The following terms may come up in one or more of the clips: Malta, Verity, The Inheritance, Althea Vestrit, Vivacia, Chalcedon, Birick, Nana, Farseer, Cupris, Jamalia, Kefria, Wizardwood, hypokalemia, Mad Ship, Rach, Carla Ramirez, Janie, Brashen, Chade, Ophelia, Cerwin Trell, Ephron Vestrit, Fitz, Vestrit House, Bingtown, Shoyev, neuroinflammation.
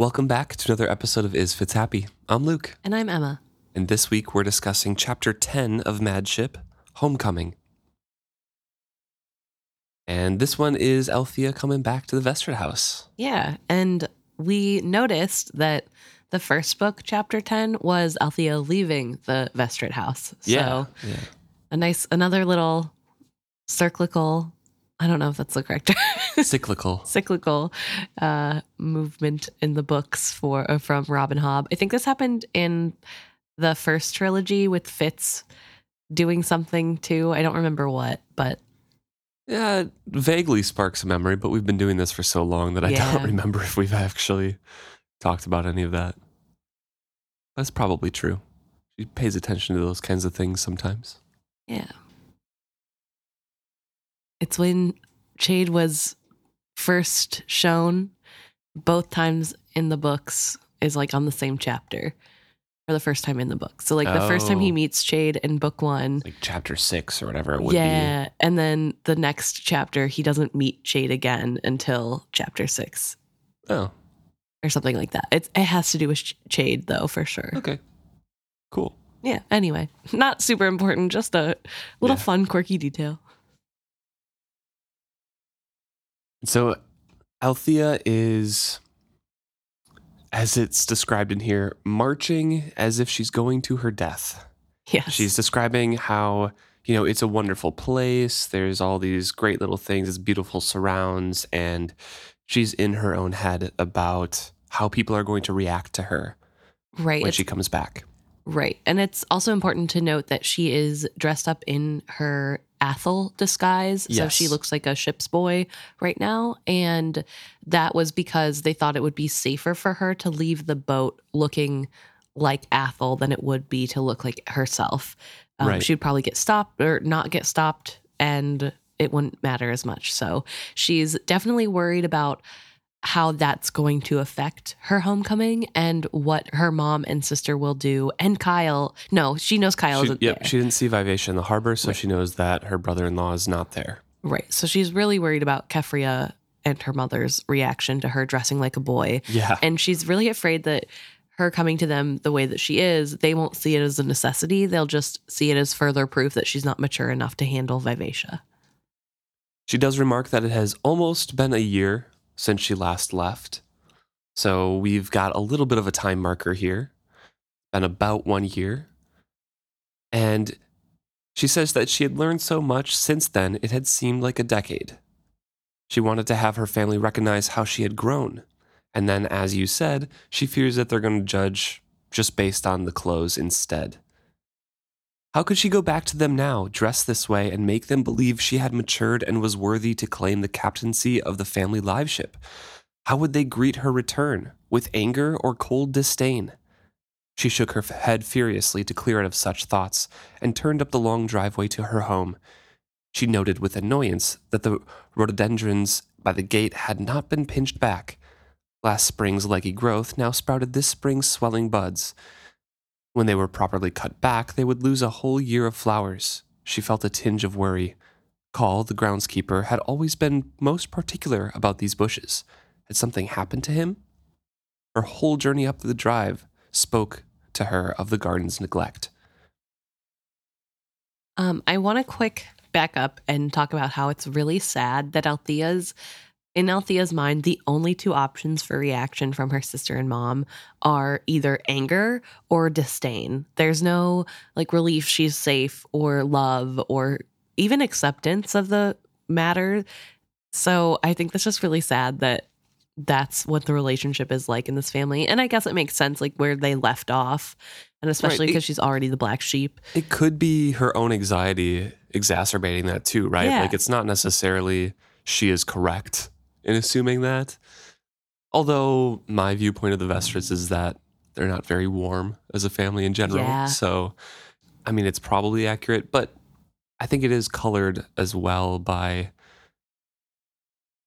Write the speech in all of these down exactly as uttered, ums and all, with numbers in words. Welcome back to another episode of Is Fitz Happy? I'm Luke. And I'm Emma. And this week we're discussing Chapter ten of Mad Ship, Homecoming. And this one is Althea coming back to the Vestrit House. Yeah, and we noticed that the first book, Chapter ten, was Althea leaving the Vestrit House. So yeah, yeah. a nice, another little cyclical, I don't know if that's the correct term. Cyclical. Cyclical uh, movement in the books for uh, from Robin Hobb. I think this happened in the first trilogy with Fitz doing something too. I don't remember what, but... Yeah, it vaguely sparks a memory, but we've been doing this for so long that I yeah. don't remember if we've actually talked about any of that. That's probably true. She pays attention to those kinds of things sometimes. Yeah. It's when Chade was first shown both times in the books is like on the same chapter or the first time in the book. So like the oh. first time he meets Chade in book one. Like chapter six or whatever it would yeah, be. Yeah. And then the next chapter, he doesn't meet Chade again until chapter six. Oh. Or something like that. It's, it has to do with Chade though, for sure. Okay. Cool. Yeah. Anyway, not super important. Just a little yeah. fun, quirky detail. So Althea is, as it's described in here, marching as if she's going to her death. Yes. She's describing how, you know, it's a wonderful place. There's all these great little things. It's beautiful surrounds. And she's in her own head about how people are going to react to her right. when it's, she comes back. Right. And it's also important to note that she is dressed up in her Athel disguise. Yes. So she looks like a ship's boy right now. And that was because they thought it would be safer for her to leave the boat looking like Athel than it would be to look like herself. Um, right. She'd probably get stopped or not get stopped and it wouldn't matter as much. So she's definitely worried about how that's going to affect her homecoming and what her mom and sister will do. And Kyle, no, she knows Kyle she, isn't yep, there. She didn't see Vivacia in the harbor, so right. she knows that her brother-in-law is not there. Right, so she's really worried about Kefria and her mother's reaction to her dressing like a boy. Yeah. And she's really afraid that her coming to them the way that she is, they won't see it as a necessity. They'll just see it as further proof that she's not mature enough to handle Vivacia. She does remark that it has almost been a year since she last left. So we've got a little bit of a time marker here. Been about one year. And she says that she had learned so much since then, it had seemed like a decade. She wanted to have her family recognize how she had grown. And then, as you said, she fears that they're going to judge just based on the clothes instead. How could she go back to them now, dressed this way, and make them believe she had matured and was worthy to claim the captaincy of the family live ship? How would they greet her return? With anger or cold disdain? She shook her head furiously to clear it of such thoughts and turned up the long driveway to her home. She noted with annoyance that the rhododendrons by the gate had not been pinched back. Last spring's leggy growth now sprouted this spring's swelling buds. When they were properly cut back, they would lose a whole year of flowers. She felt a tinge of worry. Call, the groundskeeper, had always been most particular about these bushes. Had something happened to him? Her whole journey up the drive spoke to her of the garden's neglect. Um, I want to quick back up and talk about how it's really sad that Althea's, in Althea's mind, the only two options for reaction from her sister and mom are either anger or disdain. There's no like relief she's safe or love or even acceptance of the matter. So I think that's just really sad that that's what the relationship is like in this family. And I guess it makes sense like where they left off, and especially because right. she's already the black sheep. It could be her own anxiety exacerbating that too, right? Yeah. Like it's not necessarily she is correct in assuming that, although my viewpoint of the Vestrits is that they're not very warm as a family in general. Yeah. So, I mean, it's probably accurate, but I think it is colored as well by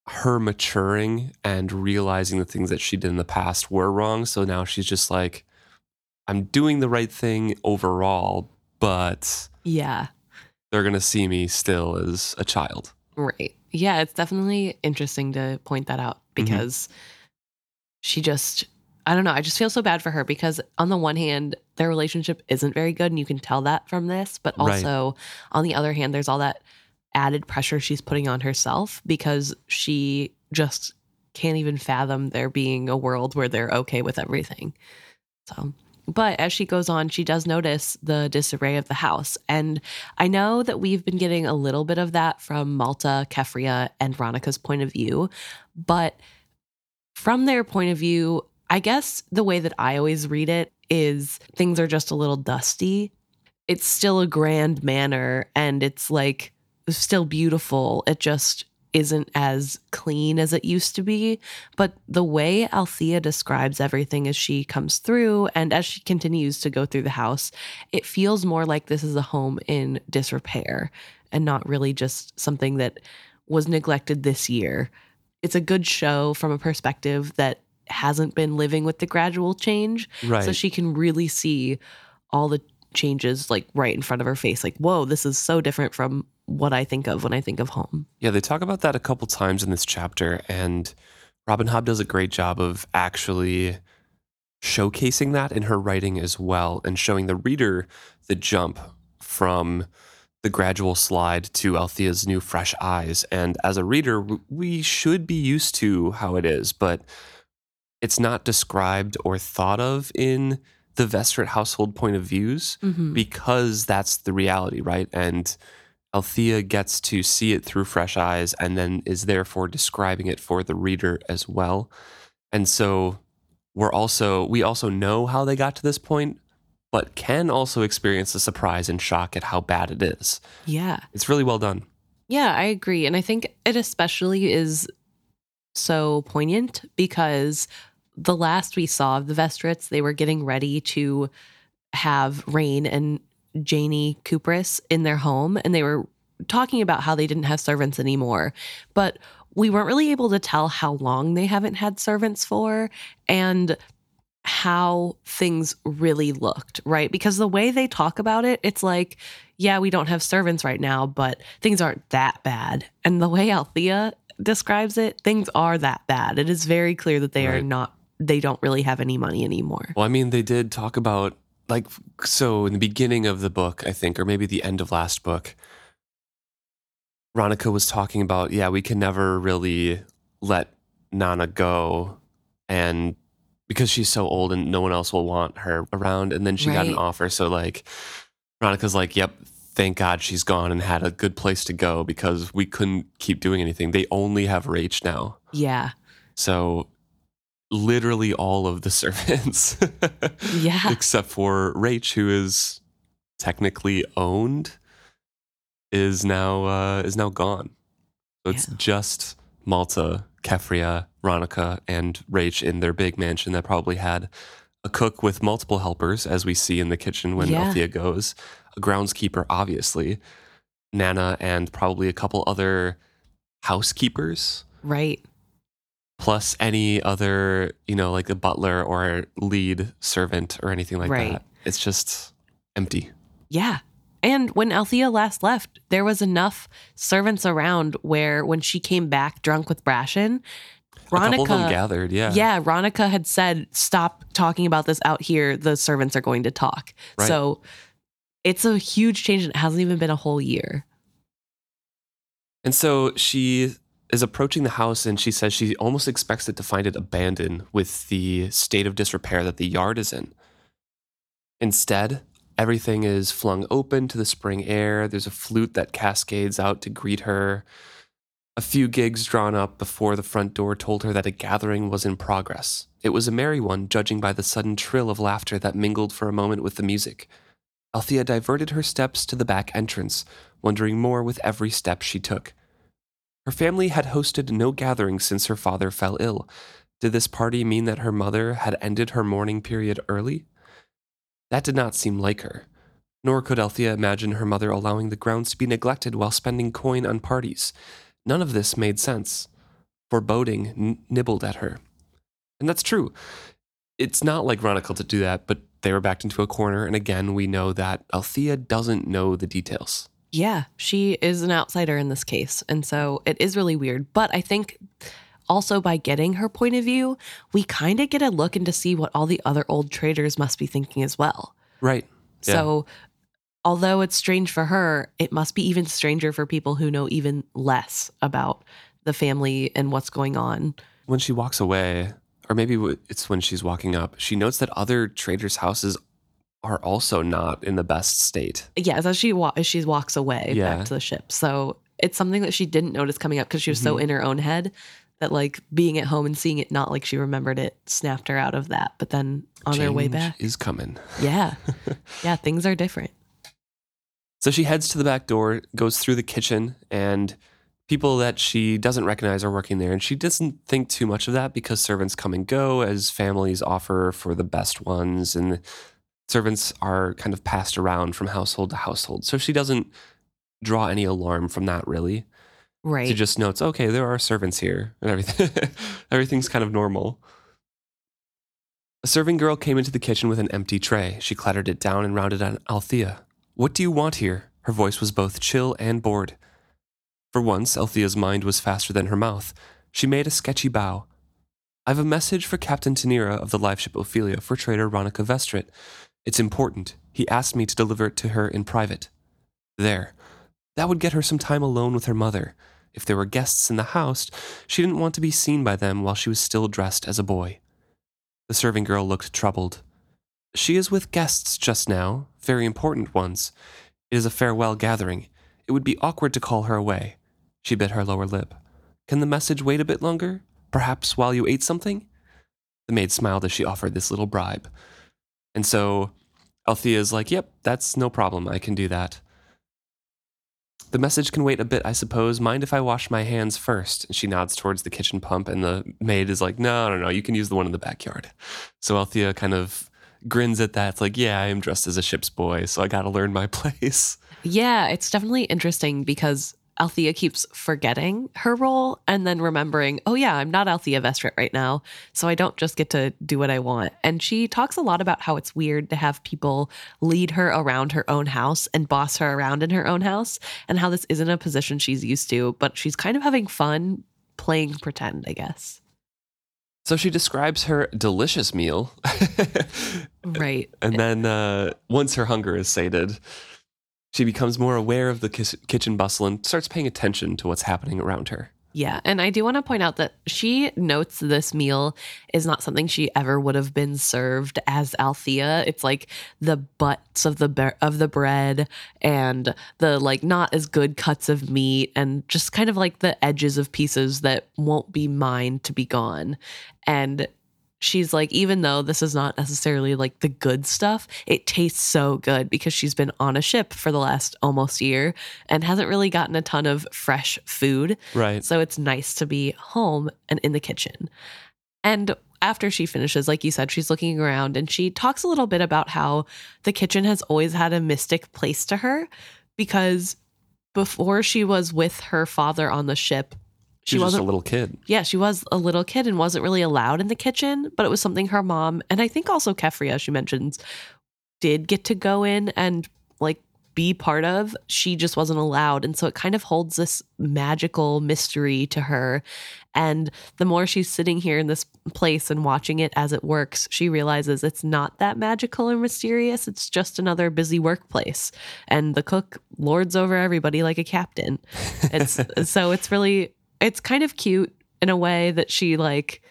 her maturing and realizing the things that she did in the past were wrong. So now she's just like, I'm doing the right thing overall, but yeah, they're going to see me still as a child. Right. Yeah, it's definitely interesting to point that out because mm-hmm. she just I don't know. I just feel so bad for her because on the one hand, their relationship isn't very good and you can tell that from this. But also right. on the other hand, there's all that added pressure she's putting on herself because she just can't even fathom there being a world where they're okay with everything. So, but as she goes on, she does notice the disarray of the house. And I know that we've been getting a little bit of that from Malta, Kefria, and Ronica's point of view. But from their point of view, I guess the way that I always read it is things are just a little dusty. It's still a grand manor and it's like still beautiful. It just isn't as clean as it used to be. But the way Althea describes everything as she comes through and as she continues to go through the house, it feels more like this is a home in disrepair and not really just something that was neglected this year. It's a good show from a perspective that hasn't been living with the gradual change. Right. So she can really see all the changes like right in front of her face. Like, whoa, this is so different from what I think of when I think of home. Yeah, they talk about that a couple times in this chapter, and Robin Hobb does a great job of actually showcasing that in her writing as well and showing the reader the jump from the gradual slide to Althea's new fresh eyes. And as a reader, we should be used to how it is, but it's not described or thought of in the Vestrit household point of views mm-hmm. because that's the reality, right? And Althea gets to see it through fresh eyes and then is therefore describing it for the reader as well. And so we're also, we also know how they got to this point, but can also experience the surprise and shock at how bad it is. Yeah. It's really well done. Yeah, I agree. And I think it especially is so poignant because the last we saw of the Vestrits, they were getting ready to have Rain and Janie Cupris in their home, and they were talking about how they didn't have servants anymore. But we weren't really able to tell how long they haven't had servants for and how things really looked, right? Because the way they talk about it, it's like, yeah, we don't have servants right now, but things aren't that bad. And the way Althea describes it, things are that bad. It is very clear that they right. are not, they don't really have any money anymore. Well, I mean, they did talk about, like, so in the beginning of the book, I think, or maybe the end of last book, Ronica was talking about, yeah, we can never really let Nana go, and because she's so old and no one else will want her around. And then she right. got an offer. So like, Ronica's like, yep, thank God she's gone and had a good place to go because we couldn't keep doing anything. They only have Rach now. Yeah. So literally all of the servants. yeah. Except for Rach, who is technically owned, is now uh, is now gone. So it's yeah. just Malta, Kefria, Ronica, and Rach in their big mansion that probably had a cook with multiple helpers, as we see in the kitchen when yeah. Althea goes. A groundskeeper, obviously, Nana, and probably a couple other housekeepers. Right. Plus any other, you know, like a butler or lead servant or anything like right. that. It's just empty. Yeah. And when Althea last left, there was enough servants around where when she came back drunk with Brashen, Ronica, a couple of them gathered, yeah. Yeah, Ronica had said, stop talking about this out here. The servants are going to talk. Right. So it's a huge change, and it hasn't even been a whole year. And so she is approaching the house, and she says she almost expects it to find it abandoned with the state of disrepair that the yard is in. Instead, everything is flung open to the spring air. There's a flute that cascades out to greet her. A few gigs drawn up before the front door told her that a gathering was in progress. It was a merry one, judging by the sudden trill of laughter that mingled for a moment with the music. Althea diverted her steps to the back entrance, wondering more with every step she took. Her family had hosted no gathering since her father fell ill. Did this party mean that her mother had ended her mourning period early? That did not seem like her. Nor could Althea imagine her mother allowing the grounds to be neglected while spending coin on parties. None of this made sense. Foreboding n- nibbled at her. And that's true. It's not like Ronica to do that, but they were backed into a corner. And again, we know that Althea doesn't know the details. Yeah, she is an outsider in this case. And so it is really weird. But I think Also, by getting her point of view, we kind of get a look into see what all the other old traders must be thinking as well. Right. Yeah. So although it's strange for her, it must be even stranger for people who know even less about the family and what's going on. When she walks away, or maybe it's when she's walking up, she notes that other traders' houses are also not in the best state. Yeah, as so she, wa- she walks away yeah. back to the ship. So it's something that she didn't notice coming up because she was mm-hmm. so in her own head that, like, being at home and seeing it not like she remembered it snapped her out of that. But then on Change her way back... is coming. Yeah. Yeah, things are different. So she heads to the back door, goes through the kitchen, and people that she doesn't recognize are working there. And she doesn't think too much of that because servants come and go as families offer for the best ones. And servants are kind of passed around from household to household. So she doesn't draw any alarm from that, really. Right. She just notes, okay, there are servants here and everything. Everything's kind of normal. A serving girl came into the kitchen with an empty tray. She clattered it down and rounded on Althea. What do you want here? Her voice was both chill and bored. For once, Althea's mind was faster than her mouth. She made a sketchy bow. I've a message for Captain Tenira of the live ship Ophelia for Trader Ronica Vestrit. It's important. He asked me to deliver it to her in private. There. That would get her some time alone with her mother. If there were guests in the house, she didn't want to be seen by them while she was still dressed as a boy. The serving girl looked troubled. She is with guests just now, very important ones. It is a farewell gathering. It would be awkward to call her away. She bit her lower lip. Can the message wait a bit longer? Perhaps while you ate something? The maid smiled as she offered this little bribe. And so Althea's like, yep, that's no problem. I can do that. The message can wait a bit, I suppose. Mind if I wash my hands first? And she nods towards the kitchen pump, and the maid is like, no, no, no, you can use the one in the backyard. So Althea kind of grins at that. It's like, yeah, I am dressed as a ship's boy, so I got to learn my place. Yeah, it's definitely interesting because Althea keeps forgetting her role and then remembering, oh yeah, I'm not Althea Vestrit right now, so I don't just get to do what I want. And she talks a lot about how it's weird to have people lead her around her own house and boss her around in her own house, and how this isn't a position she's used to, but she's kind of having fun playing pretend, I guess. So she describes her delicious meal. Right. And then uh, once her hunger is sated, she becomes more aware of the kitchen bustle and starts paying attention to what's happening around her. Yeah, and I do want to point out that she notes this meal is not something she ever would have been served as Althea. It's like the butts of the be- of the bread and the like not as good cuts of meat and just kind of like the edges of pieces that won't be mine to be gone. And she's like, even though this is not necessarily like the good stuff, it tastes so good because she's been on a ship for the last almost year and hasn't really gotten a ton of fresh food. Right. So it's nice to be home and in the kitchen. And after she finishes, like you said, she's looking around and she talks a little bit about how the kitchen has always had a mystic place to her because before she was with her father on the ship, She, she was just a little kid. Yeah, she was a little kid and wasn't really allowed in the kitchen, but it was something her mom, and I think also Kefria, she mentions, did get to go in and like be part of. She just wasn't allowed. And so it kind of holds this magical mystery to her. And the more she's sitting here in this place and watching it as it works, she realizes it's not that magical or mysterious. It's just another busy workplace. And the cook lords over everybody like a captain. It's so it's really... It's kind of cute in a way that she like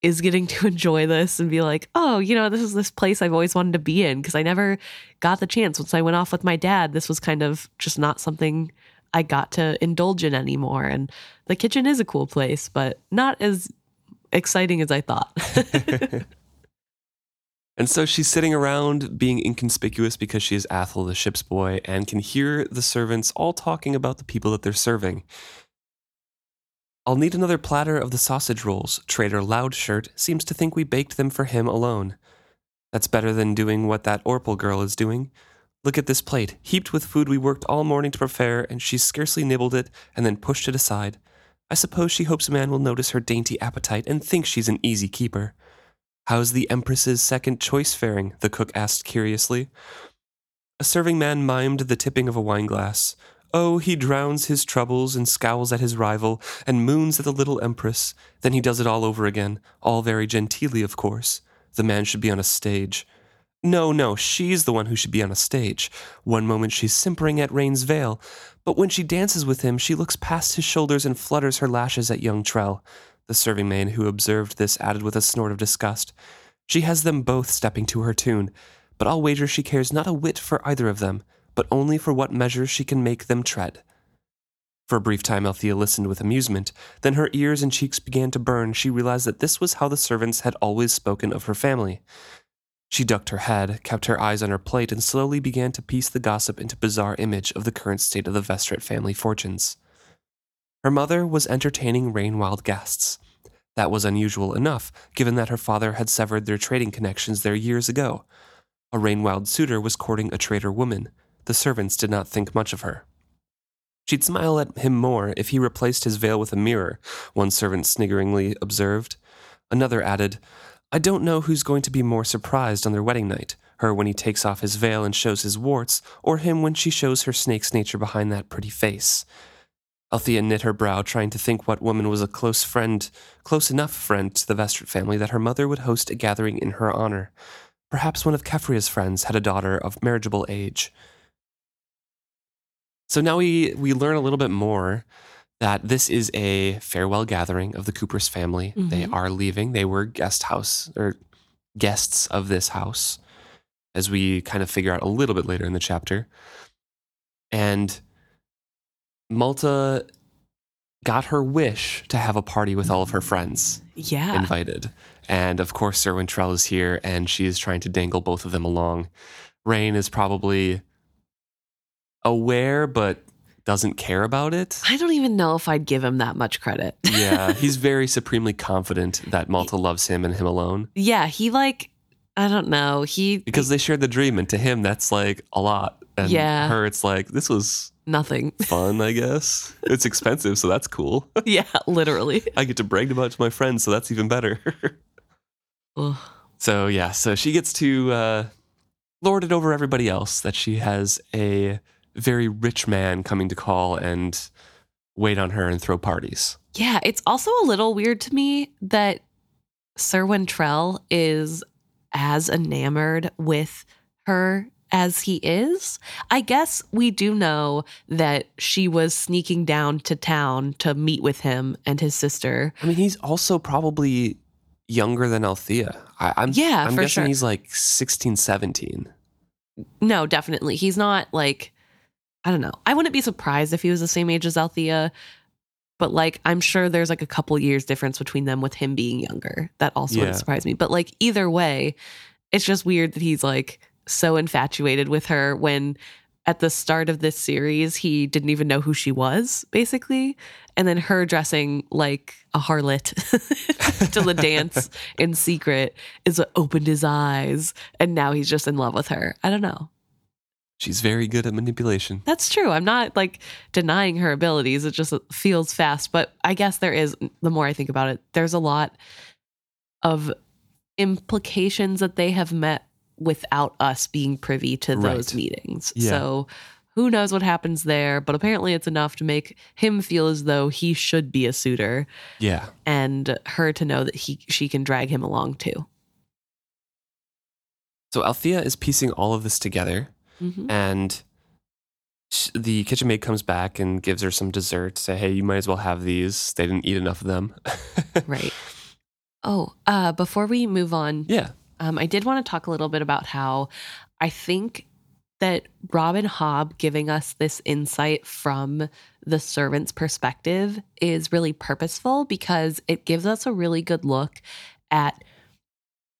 is getting to enjoy this and be like, oh, you know, this is this place I've always wanted to be in because I never got the chance. Once I went off with my dad, this was kind of just not something I got to indulge in anymore. And the kitchen is a cool place, but not as exciting as I thought. And so she's sitting around being inconspicuous because she is Athel, the ship's boy, and can hear the servants all talking about the people that they're serving. I'll need another platter of the sausage rolls. Trader Loudshirt seems to think we baked them for him alone. That's better than doing what that Orpal girl is doing. Look at this plate, heaped with food we worked all morning to prepare, and she scarcely nibbled it and then pushed it aside. I suppose she hopes a man will notice her dainty appetite and think she's an easy keeper. How's the Empress's second choice faring? The cook asked curiously. A serving man mimed the tipping of a wineglass. Oh, he drowns his troubles and scowls at his rival and moons at the little empress. Then he does it all over again, all very genteelly, of course. The man should be on a stage. No, no, she's the one who should be on a stage. One moment she's simpering at Rain's veil, but when she dances with him, she looks past his shoulders and flutters her lashes at young Trell. The serving maid who observed this added with a snort of disgust. She has them both stepping to her tune, but I'll wager she cares not a whit for either of them, but only for what measure she can make them tread. For a brief time Althea listened with amusement, then her ears and cheeks began to burn. She realized that this was how the servants had always spoken of her family. She ducked her head, kept her eyes on her plate, and slowly began to piece the gossip into bizarre image of the current state of the Vestrit family fortunes. Her mother was entertaining Rainwild guests. That was unusual enough, given that her father had severed their trading connections there years ago. A Rainwild suitor was courting a trader woman. The servants did not think much of her. She'd smile at him more if he replaced his veil with a mirror, one servant sniggeringly observed. Another added, I don't know who's going to be more surprised on their wedding night, her when he takes off his veil and shows his warts, or him when she shows her snake's nature behind that pretty face. Althea knit her brow, trying to think what woman was a close friend, close enough friend to the Vestrit family that her mother would host a gathering in her honor. Perhaps one of Kefria's friends had a daughter of marriageable age. So now we, we learn a little bit more that this is a farewell gathering of the Cooper's family. Mm-hmm. They are leaving. They were guest house or guests of this house, as we kind of figure out a little bit later in the chapter. And Malta got her wish to have a party with all of her friends yeah. invited. And of course, Cerwin Trell is here and she is trying to dangle both of them along. Rain is probably aware, but doesn't care about it. I don't even know if I'd give him that much credit. Yeah, he's very supremely confident that Malta loves him and him alone. Yeah, he like, I don't know. he Because they shared the dream, and to him, that's like a lot. And yeah. her, it's like, this was... Nothing. Fun, I guess. It's expensive, so that's cool. Yeah, literally. I get to brag about it to my friends, so that's even better. So, yeah, so she gets to uh, lord it over everybody else that she has a very rich man coming to call and wait on her and throw parties. Yeah, it's also a little weird to me that Cerwin Trell is as enamored with her as he is. I guess we do know that she was sneaking down to town to meet with him and his sister. I mean, he's also probably younger than Althea. I, I'm, yeah, I'm for guessing sure. He's like sixteen, seventeen. No, definitely. He's not like, I don't know. I wouldn't be surprised if he was the same age as Althea, but like, I'm sure there's like a couple years difference between them with him being younger. That also yeah. would surprise me. But like, either way, it's just weird that he's like, so infatuated with her when at the start of this series, he didn't even know who she was, basically. And then her dressing like a harlot to the dance in secret is what opened his eyes. And now he's just in love with her. I don't know. She's very good at manipulation. That's true. I'm not like denying her abilities. It just feels fast. But I guess there is, the more I think about it, there's a lot of implications that they have met without us being privy to those right. meetings. Yeah. So who knows what happens there, but apparently it's enough to make him feel as though he should be a suitor. Yeah. And her to know that he she can drag him along too. So Althea is piecing all of this together mm-hmm. and sh- the kitchen maid comes back and gives her some dessert. Say, hey, you might as well have these. They didn't eat enough of them. Right. Oh, uh, before we move on. Yeah. Um, I did want to talk a little bit about how I think that Robin Hobb giving us this insight from the servant's perspective is really purposeful because it gives us a really good look at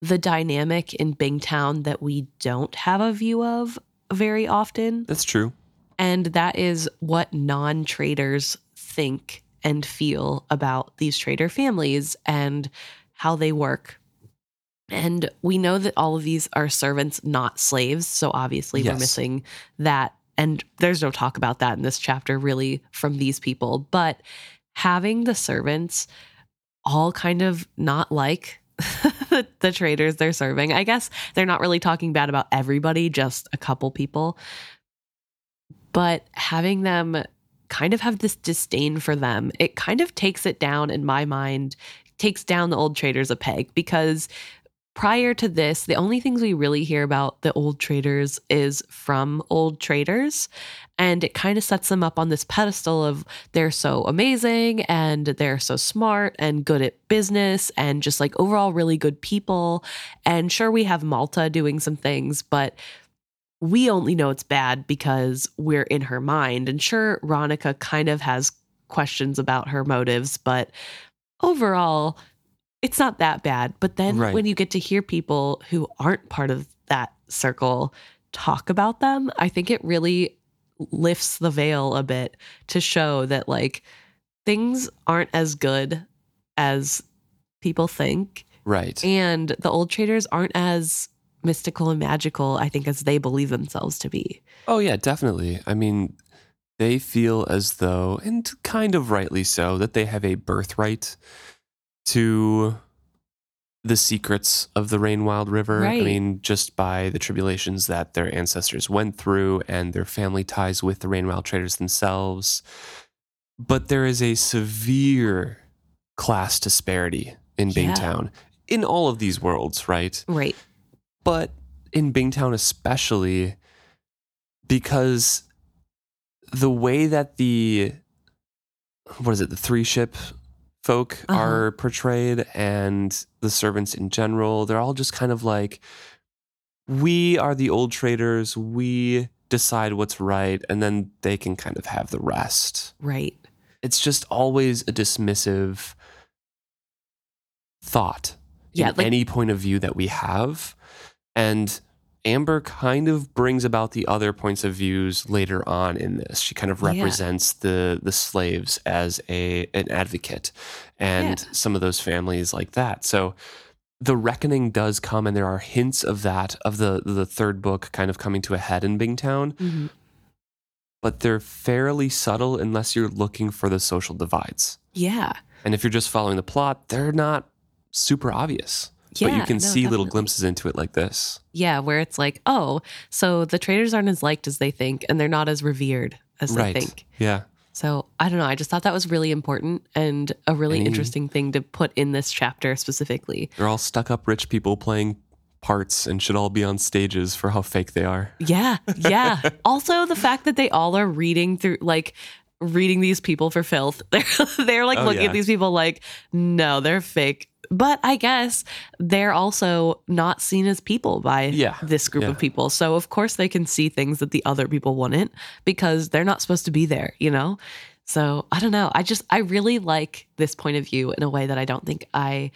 the dynamic in Bingtown that we don't have a view of very often. That's true. And that is what non-traders think and feel about these trader families and how they work. And we know that all of these are servants, not slaves. So obviously yes. we're missing that. And there's no talk about that in this chapter, really, from these people. But having the servants all kind of not like the, the traders they're serving, I guess they're not really talking bad about everybody, just a couple people. But having them kind of have this disdain for them. It kind of takes it down, in my mind, takes down the old traders a peg, because prior to this, the only things we really hear about the old traders is from old traders, and it kind of sets them up on this pedestal of they're so amazing and they're so smart and good at business and just like overall really good people. And sure, we have Malta doing some things, but we only know it's bad because we're in her mind. And sure, Ronica kind of has questions about her motives, but overall, it's not that bad. But then right. when you get to hear people who aren't part of that circle talk about them, I think it really lifts the veil a bit to show that like things aren't as good as people think. Right. And the old traders aren't as mystical and magical, I think, as they believe themselves to be. Oh, yeah, definitely. I mean, they feel as though, and kind of rightly so, that they have a birthright to the secrets of the Rainwild River. Right. I mean, just by the tribulations that their ancestors went through and their family ties with the Rainwild traders themselves. But there is a severe class disparity in Bingtown, yeah. in all of these worlds, right? Right. But in Bingtown especially, because the way that the, what is it, the three ship folk uh-huh. are portrayed, and the servants in general, they're all just kind of like, we are the old traders, we decide what's right, and then they can kind of have the rest. Right. It's just always a dismissive thought yeah, in like- any point of view that we have. And Amber kind of brings about the other points of views later on in this. She kind of represents yeah. the the slaves as a an advocate and yeah. some of those families like that. So the reckoning does come, and there are hints of that, of the, the third book kind of coming to a head in Bingtown. Mm-hmm. But they're fairly subtle unless you're looking for the social divides. Yeah. And if you're just following the plot, they're not super obvious. Yeah, but you can no, see definitely. little glimpses into it like this. Yeah, where it's like, oh, so the traders aren't as liked as they think, and they're not as revered as right. they think. Yeah. So I don't know. I just thought that was really important and a really and interesting thing to put in this chapter specifically. They're all stuck up rich people playing parts and should all be on stages for how fake they are. Yeah, yeah. Also, the fact that they all are reading through, like, reading these people for filth. They're, they're like oh, looking yeah. at these people like, no, they're fake. But I guess they're also not seen as people by yeah, this group yeah. of people. So, of course, they can see things that the other people wouldn't because they're not supposed to be there, you know? So, I don't know. I just, I really like this point of view in a way that I don't think I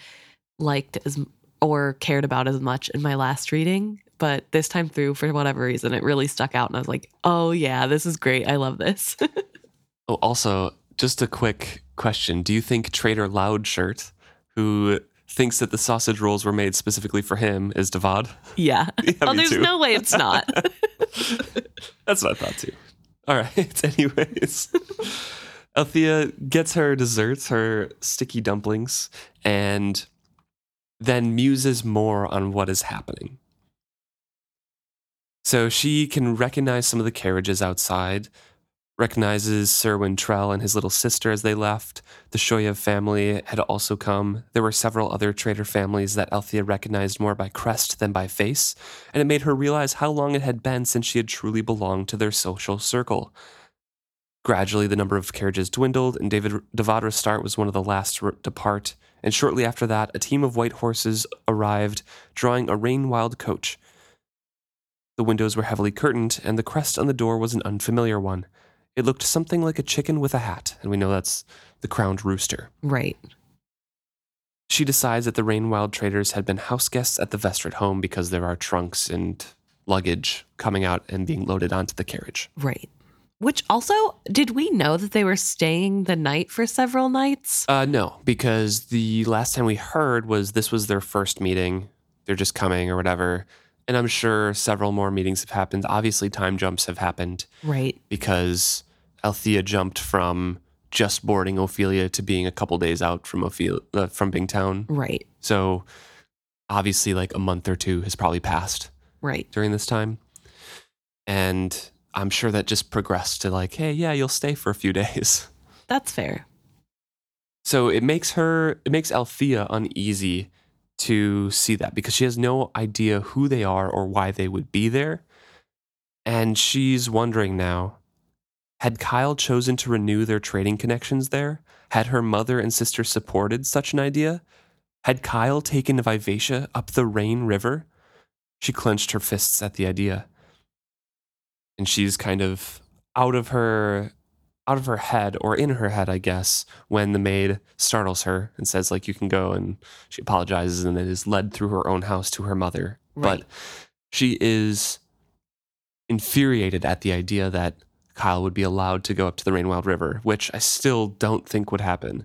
liked as or cared about as much in my last reading. But this time through, for whatever reason, it really stuck out. And I was like, oh, yeah, this is great. I love this. Oh, also, just a quick question. Do you think Trader Loudshirt, who thinks that the sausage rolls were made specifically for him, is Davad? Yeah. yeah oh, there's too. no way it's not. That's what I thought too. All right. Anyways, Althea gets her desserts, her sticky dumplings, and then muses more on what is happening. So she can recognize some of the carriages outside, recognizes Cerwin Trell and his little sister as they left. The Shoyev family had also come. There were several other trader families that Althea recognized more by crest than by face, and it made her realize how long it had been since she had truly belonged to their social circle. Gradually, the number of carriages dwindled, and David, Davad Restart was one of the last to depart, and shortly after that, a team of white horses arrived, drawing a Rainwild coach. The windows were heavily curtained, and the crest on the door was an unfamiliar one. It looked something like a chicken with a hat, and we know that's the crowned rooster. Right. She decides that the Rainwild traders had been house guests at the Vestrit home because there are trunks and luggage coming out and being loaded onto the carriage. Right. Which also, did we know that they were staying the night for several nights? Uh, no, because the last time we heard was this was their first meeting. They're just coming or whatever. And I'm sure several more meetings have happened. Obviously, time jumps have happened. Right. Because Althea jumped from just boarding Ophelia to being a couple days out from Ophelia, uh, from Bingtown. Right. So obviously like a month or two has probably passed. Right. During this time. And I'm sure that just progressed to like, hey, yeah, you'll stay for a few days. That's fair. So it makes her, it makes Althea uneasy to see that because she has no idea who they are or why they would be there. And she's wondering now, had Kyle chosen to renew their trading connections there? Had her mother and sister supported such an idea? Had Kyle taken Vivacia up the Rain River? She clenched her fists at the idea. And she's kind of out of her... out of her head, or in her head, I guess, when the maid startles her and says, like, you can go, and she apologizes and then is led through her own house to her mother. Right. But she is infuriated at the idea that Kyle would be allowed to go up to the Rainwild River, which I still don't think would happen.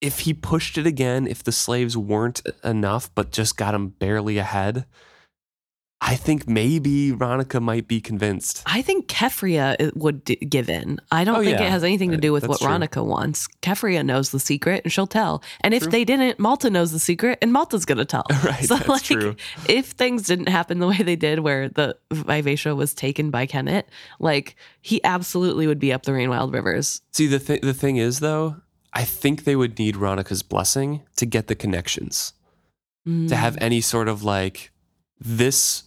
If he pushed it again, if the slaves weren't enough, but just got him barely ahead, I think maybe Ronica might be convinced. I think Kefria would d- give in. I don't oh, think yeah. it has anything to do with That's what Ronica true. wants. Kefria knows the secret and she'll tell. And if true. they didn't, Malta knows the secret and Malta's going to tell. Right, so, that's like, true. If things didn't happen the way they did where the Vivacia was taken by Kennet, like he absolutely would be up the Rainwild Rivers. See, the, th- the thing is, though, I think they would need Ronica's blessing to get the connections, mm. to have any sort of like this...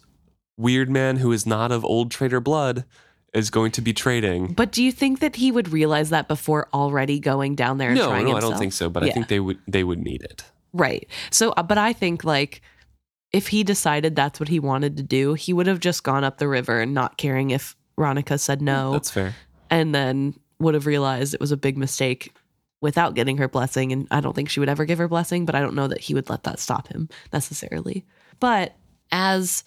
weird man who is not of old trader blood is going to be trading. But do you think that he would realize that before already going down there and no, trying No, no, I don't think so, but yeah. I think they would they would need it. Right. So, but I think like if he decided that's what he wanted to do, he would have just gone up the river and not caring if Ronica said no. That's fair. And then would have realized it was a big mistake without getting her blessing. And I don't think she would ever give her blessing, but I don't know that he would let that stop him necessarily. But as...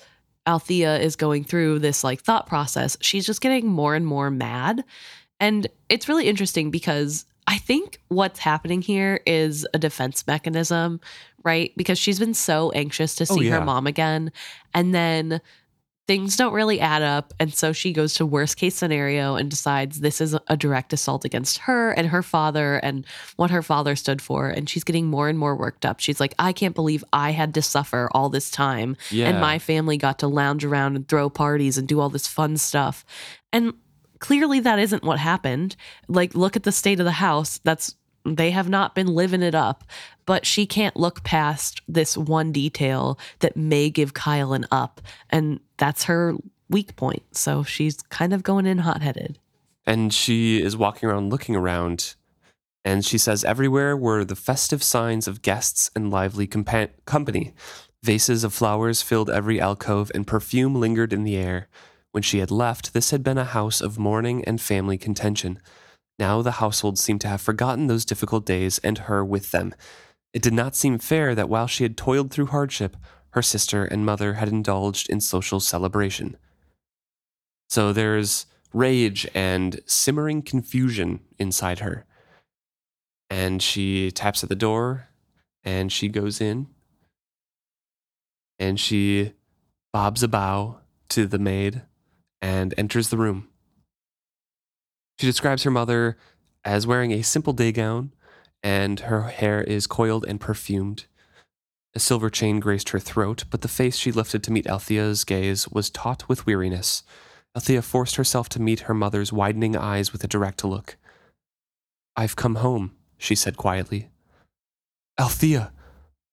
Althea is going through this like thought process, she's just getting more and more mad. And it's really interesting because I think what's happening here is a defense mechanism, right? Because she's been so anxious to see oh, yeah. her mom again. And then things don't really add up. And so she goes to worst case scenario and decides this is a direct assault against her and her father and what her father stood for. And she's getting more and more worked up. She's like, I can't believe I had to suffer all this time. Yeah. And my family got to lounge around and throw parties and do all this fun stuff. And clearly that isn't what happened. Like, look at the state of the house. That's They have not been living it up, but she can't look past this one detail that may give Kyle an up, and that's her weak point. So she's kind of going in hot-headed. And she is walking around, looking around, and she says everywhere were the festive signs of guests and lively compa- company. Vases of flowers filled every alcove, and perfume lingered in the air. When she had left, this had been a house of mourning and family contention. Now the household seemed to have forgotten those difficult days and her with them. It did not seem fair that while she had toiled through hardship, her sister and mother had indulged in social celebration. So there's rage and simmering confusion inside her. And she taps at the door, and she goes in, and she bobs a bow to the maid and enters the room. She describes her mother as wearing a simple day gown, and her hair is coiled and perfumed. A silver chain graced her throat, but the face she lifted to meet Althea's gaze was taut with weariness. Althea forced herself to meet her mother's widening eyes with a direct look. "I've come home," she said quietly. "Althea!"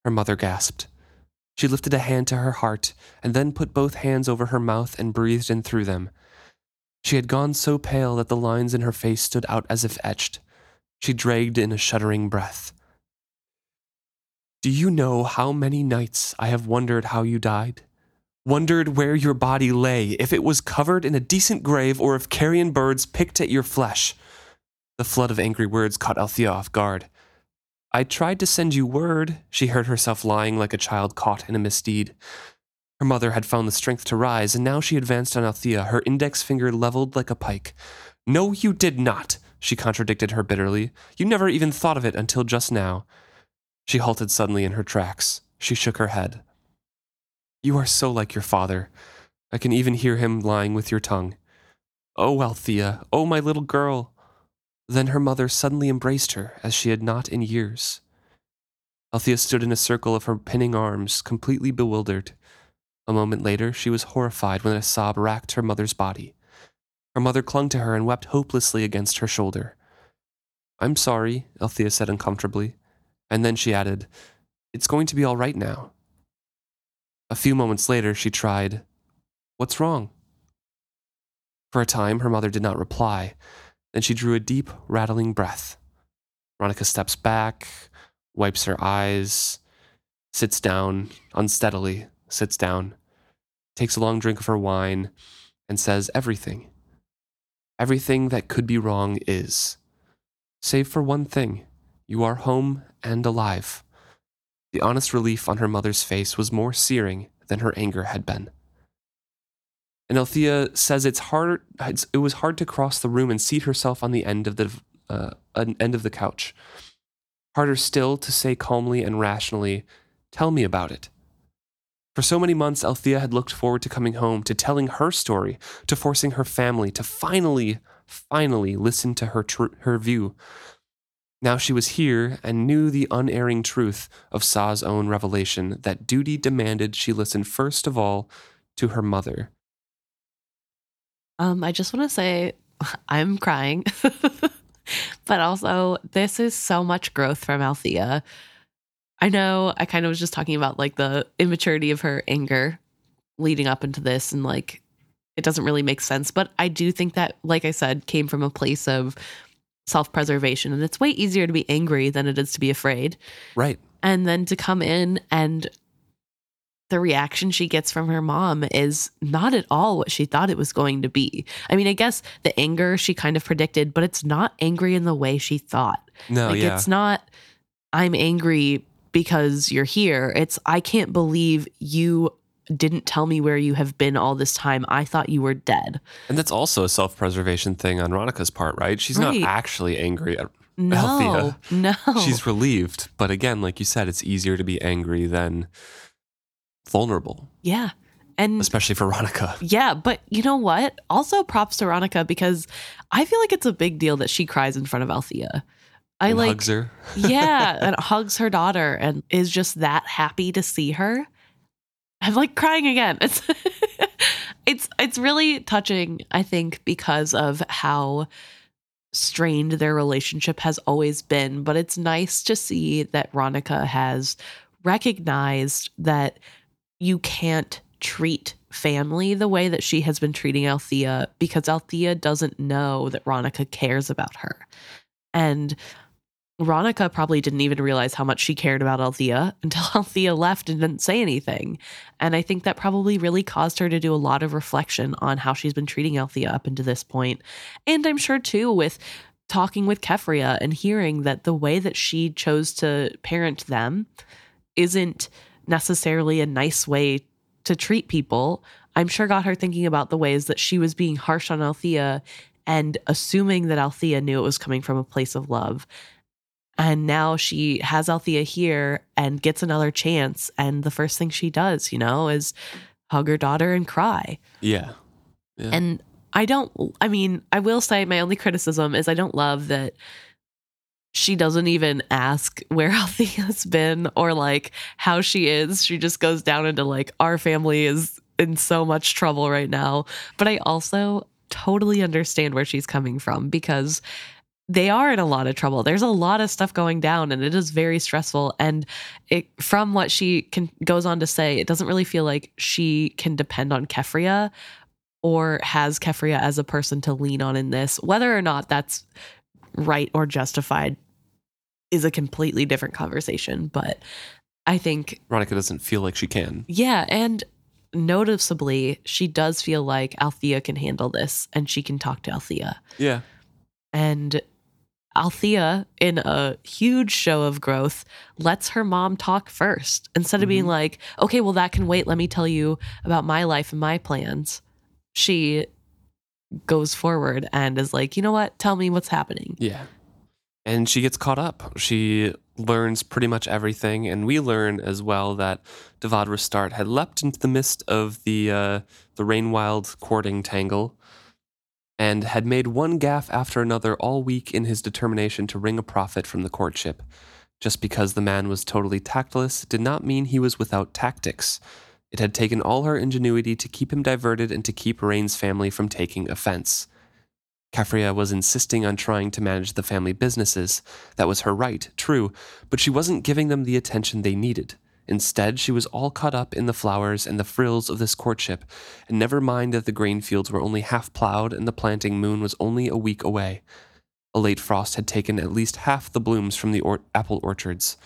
her mother gasped. She lifted a hand to her heart, and then put both hands over her mouth and breathed in through them. She had gone so pale that the lines in her face stood out as if etched. She dragged in a shuddering breath. "Do you know how many nights I have wondered how you died? Wondered where your body lay, if it was covered in a decent grave or if carrion birds picked at your flesh." The flood of angry words caught Althea off guard. "I tried to send you word," she heard herself lying like a child caught in a misdeed. Her mother had found the strength to rise, and now she advanced on Althea, her index finger leveled like a pike. "No, you did not," she contradicted her bitterly. "You never even thought of it until just now." She halted suddenly in her tracks. She shook her head. "You are so like your father. I can even hear him lying with your tongue. Oh, Althea, oh, my little girl." Then her mother suddenly embraced her, as she had not in years. Althea stood in a circle of her pinning arms, completely bewildered. A moment later, she was horrified when a sob racked her mother's body. Her mother clung to her and wept hopelessly against her shoulder. "I'm sorry," Althea said uncomfortably, and then she added, "It's going to be all right now." A few moments later, she tried, "What's wrong?" For a time, her mother did not reply. Then she drew a deep, rattling breath. Ronica steps back, wipes her eyes, sits down, unsteadily sits down, takes a long drink of her wine, and says everything. Everything that could be wrong is. Save for one thing, you are home and alive. The honest relief on her mother's face was more searing than her anger had been. And Althea says it's hard, it was hard to cross the room and seat herself on the end of the uh, end of the couch. Harder still to say calmly and rationally, "Tell me about it." For so many months, Althea had looked forward to coming home, to telling her story, to forcing her family to finally, finally listen to her tr- her view. Now she was here and knew the unerring truth of Sa's own revelation, that duty demanded she listen first of all to her mother. Um, I just want to say I'm crying, but also this is so much growth from Althea. I know I kind of was just talking about like the immaturity of her anger leading up into this, and like it doesn't really make sense. But I do think that, like I said, came from a place of self-preservation, and it's way easier to be angry than it is to be afraid. Right. And then to come in, and the reaction she gets from her mom is not at all what she thought it was going to be. I mean, I guess the anger she kind of predicted, but it's not angry in the way she thought. No, like, yeah. It's not, I'm angry because you're here. It's, I can't believe you didn't tell me where you have been all this time. I thought you were dead. And that's also a self-preservation thing on Ronica's part, right? She's right. Not actually angry at no, Althea. No, she's relieved. But again, like you said, it's easier to be angry than vulnerable. Yeah. And especially for Ronica. Yeah. But you know what? Also props to Ronica, because I feel like it's a big deal that she cries in front of Althea. I and like hugs her. Yeah. And hugs her daughter and is just that happy to see her. I'm like crying again. It's it's it's really touching, I think, because of how strained their relationship has always been. But it's nice to see that Ronica has recognized that you can't treat family the way that she has been treating Althea, because Althea doesn't know that Ronica cares about her. And Ronica probably didn't even realize how much she cared about Althea until Althea left and didn't say anything. And I think that probably really caused her to do a lot of reflection on how she's been treating Althea up until this point. And I'm sure, too, with talking with Kefria and hearing that the way that she chose to parent them isn't necessarily a nice way to treat people, I'm sure got her thinking about the ways that she was being harsh on Althea and assuming that Althea knew it was coming from a place of love. And now she has Althea here and gets another chance. And the first thing she does, you know, is hug her daughter and cry. Yeah. yeah. And I don't, I mean, I will say my only criticism is I don't love that she doesn't even ask where Althea's been or like how she is. She just goes down into like, our family is in so much trouble right now. But I also totally understand where she's coming from, because they are in a lot of trouble. There's a lot of stuff going down, and it is very stressful. And it, from what she can, goes on to say, it doesn't really feel like she can depend on Kefria or has Kefria as a person to lean on in this. Whether or not that's right or justified is a completely different conversation. But I think Ronica doesn't feel like she can. Yeah. And noticeably, she does feel like Althea can handle this and she can talk to Althea. Yeah. And Althea, in a huge show of growth, lets her mom talk first instead of mm-hmm. being like, okay, well, that can wait. Let me tell you about my life and my plans. She goes forward and is like, you know what? Tell me what's happening. Yeah. And she gets caught up. She learns pretty much everything. And we learn as well that Davad Restart had leapt into the midst of the, uh, the Rainwild courting tangle, and had made one gaffe after another all week in his determination to wring a profit from the courtship. Just because the man was totally tactless did not mean he was without tactics. It had taken all her ingenuity to keep him diverted and to keep Rain's family from taking offense. Kefria was insisting on trying to manage the family businesses. That was her right, true, but she wasn't giving them the attention they needed. Instead, she was all caught up in the flowers and the frills of this courtship, and never mind that the grain fields were only half plowed and the planting moon was only a week away. A late frost had taken at least half the blooms from the or- apple orchards.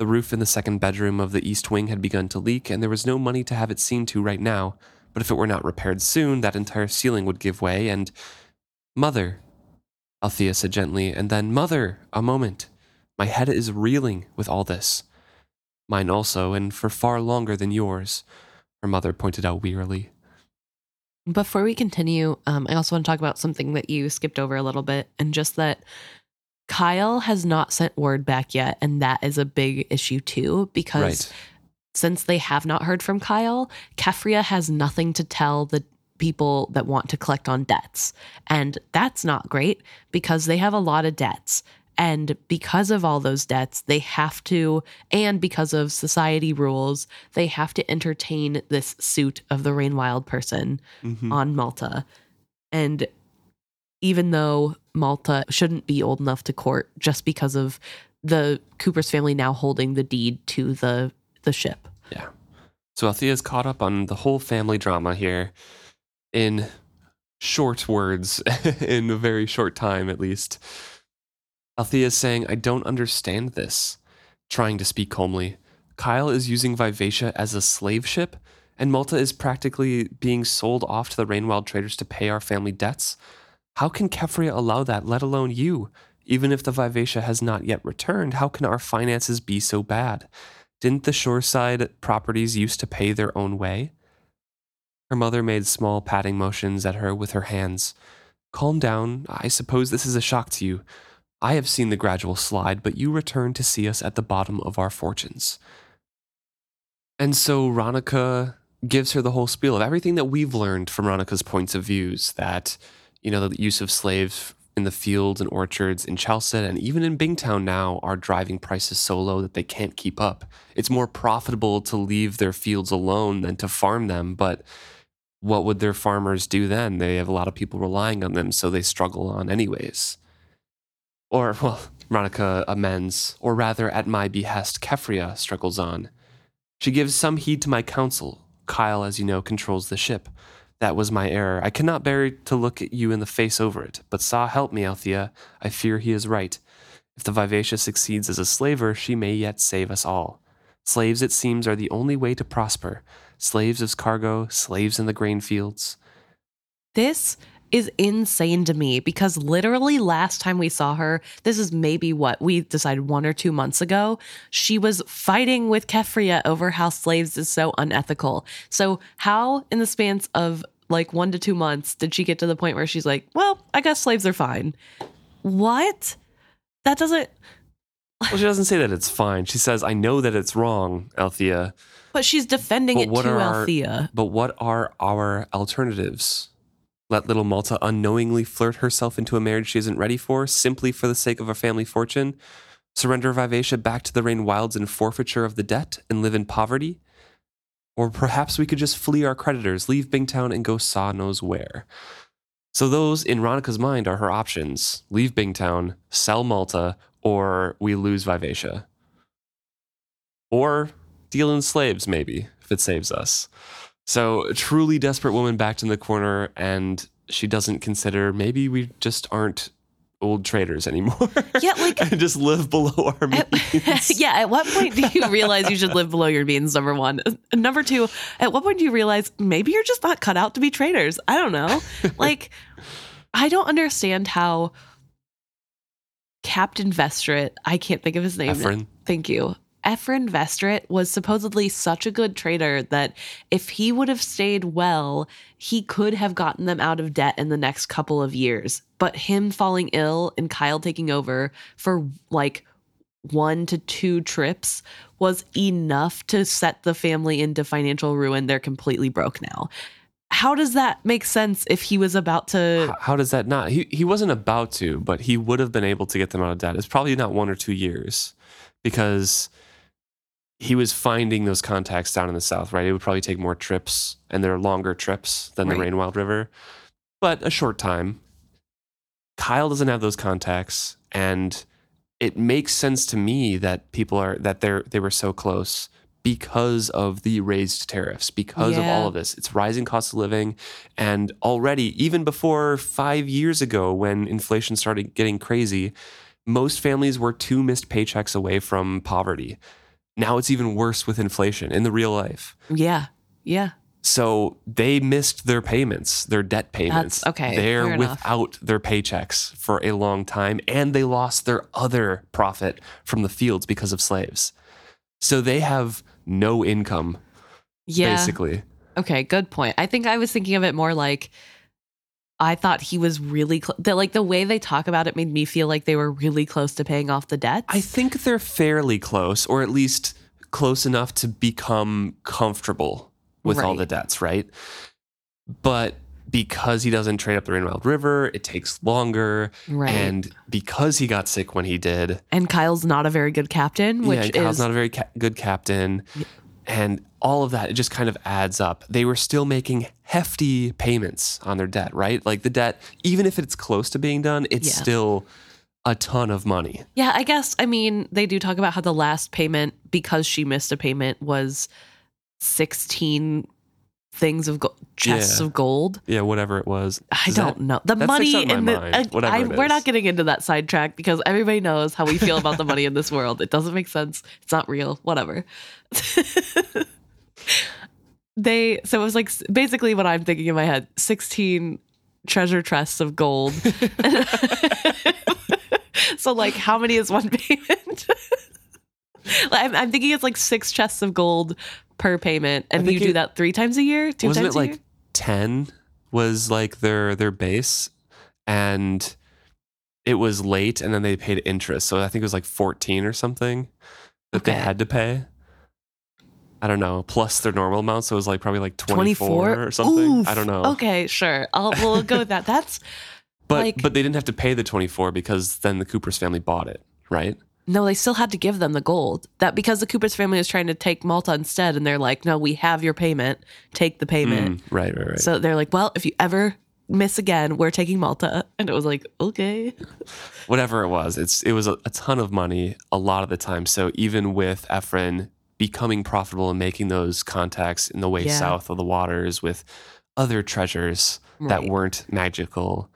The roof in the second bedroom of the east wing had begun to leak, and there was no money to have it seen to right now, but if it were not repaired soon, that entire ceiling would give way, and... Mother, Althea said gently, and then, Mother, a moment. My head is reeling with all this. Mine also, and for far longer than yours, her mother pointed out wearily. Before we continue, um, I also want to talk about something that you skipped over a little bit, and just that Kyle has not sent word back yet, and that is a big issue too, because right. Since they have not heard from Kyle, Kefria has nothing to tell the people that want to collect on debts, and that's not great because they have a lot of debts. And because of all those debts, they have to, and because of society rules, they have to entertain this suit of the Rainwild person mm-hmm. on Malta. And even though Malta shouldn't be old enough to court, just because of the Cooper's family now holding the deed to the, the ship. Yeah. So Althea's caught up on the whole family drama here in short words, in a very short time at least. Althea is saying, I don't understand this, trying to speak calmly. Kyle is using Vivacia as a slave ship, and Malta is practically being sold off to the Rainwild traders to pay our family debts. How can Kefria allow that, let alone you? Even if the Vivacia has not yet returned, how can our finances be so bad? Didn't the shoreside properties used to pay their own way? Her mother made small patting motions at her with her hands. Calm down, I suppose this is a shock to you. I have seen the gradual slide, but you return to see us at the bottom of our fortunes. And so Ronica gives her the whole spiel of everything that we've learned from Ronica's points of views, that, you know, the use of slaves in the fields and orchards in Chalcedon and even in Bingtown now are driving prices so low that they can't keep up. It's more profitable to leave their fields alone than to farm them, but what would their farmers do then? They have a lot of people relying on them, so they struggle on anyways. Or, well, Ronica amends, or rather, at my behest, Kefria struggles on. She gives some heed to my counsel. Kyle, as you know, controls the ship. That was my error. I cannot bear to look at you in the face over it, but Sa help me, Althea. I fear he is right. If the Vivacia succeeds as a slaver, she may yet save us all. Slaves, it seems, are the only way to prosper. Slaves as cargo, slaves in the grain fields. This... is insane to me because literally last time we saw her, this is maybe what we decided one or two months ago, she was fighting with Kefria over how slaves is so unethical. So how in the span of like one to two months did she get to the point where she's like, well, I guess slaves are fine? What? That doesn't... Well, she doesn't say that it's fine. She says, I know that it's wrong, Althea. But she's defending but it to Althea. Our, but what are our alternatives? Let little Malta unknowingly flirt herself into a marriage she isn't ready for, simply for the sake of a family fortune? Surrender Vivacia back to the Rainwilds in forfeiture of the debt and live in poverty? Or perhaps we could just flee our creditors, leave Bingtown and go Sa knows where. So those, in Ronica's mind, are her options. Leave Bingtown, sell Malta, or we lose Vivacia. Or deal in slaves, maybe, if it saves us. So, truly desperate woman backed in the corner, and she doesn't consider, maybe we just aren't old traders anymore. Yeah, like... and just live below our means. At, yeah, at what point do you realize you should live below your means, number one? Number two, at what point do you realize maybe you're just not cut out to be traders? I don't know. Like, I don't understand how Captain Vestrit, I can't think of his name. Ephron. Thank you. Ephron Vestrit was supposedly such a good trader that if he would have stayed well, he could have gotten them out of debt in the next couple of years. But him falling ill and Kyle taking over for like one to two trips was enough to set the family into financial ruin. They're completely broke now. How does that make sense if he was about to... How, how does that not? He, he wasn't about to, but he would have been able to get them out of debt. It's probably not one or two years because... he was finding those contacts down in the south, right? It would probably take more trips, and they're longer trips than right. the Rainwild River, but a short time. Kyle doesn't have those contacts, and it makes sense to me that people are that they're they were so close because of the raised tariffs, because yeah. of all of this. It's rising cost of living, and already, even before five years ago when inflation started getting crazy, most families were two missed paychecks away from poverty. Now it's even worse with inflation in the real life. Yeah, yeah. So they missed their payments, their debt payments. That's, okay, They're without their paychecks for a long time, and they lost their other profit from the fields because of slaves. So they have no income, yeah. basically. Okay, good point. I think I was thinking of it more like I thought he was really close. Like the way they talk about it made me feel like they were really close to paying off the debts. I think they're fairly close, or at least close enough to become comfortable with right. all the debts, right? But because he doesn't trade up the Rainwild River, it takes longer. Right. And because he got sick when he did. And Kyle's not a very good captain, which yeah, and Kyle's is... not a very ca- good captain. Yeah. And all of that, it just kind of adds up. They were still making hefty payments on their debt, right? Like the debt, even if it's close to being done, it's yeah. still a ton of money. Yeah, I guess, I mean, they do talk about how the last payment, because she missed a payment, was sixteen things of gold, chests yeah. of gold. Yeah, whatever it was. I Is don't that, know. The money in the mind, uh, I, we're not getting into that sidetrack because everybody knows how we feel about the money in this world. It doesn't make sense. It's not real. Whatever. they so it was like basically what I'm thinking in my head, sixteen treasure chests of gold. So like how many is one payment? I'm, I'm thinking it's like six chests of gold per payment, and you it, do that three times a year, two wasn't times it a like year? ten was like their their base, and it was late, and then they paid interest. So I think it was like fourteen or something that okay. they had to pay. I don't know, plus their normal amount, so it was like probably like twenty-four, twenty-four? Or something. Oof. I don't know. Okay, sure. I'll we'll go with that. That's but like, but they didn't have to pay the twenty-four because then the Cooper's family bought it, right? No, they still had to give them the gold. That because the Cooper's family was trying to take Malta instead, and they're like, "No, we have your payment. Take the payment." Mm, right, right, right. So they're like, "Well, if you ever miss again, we're taking Malta." And it was like, "Okay." Whatever it was, it's it was a, a ton of money a lot of the time. So even with Ephron becoming profitable and making those contacts in the way yeah. south of the waters with other treasures right. that weren't magical,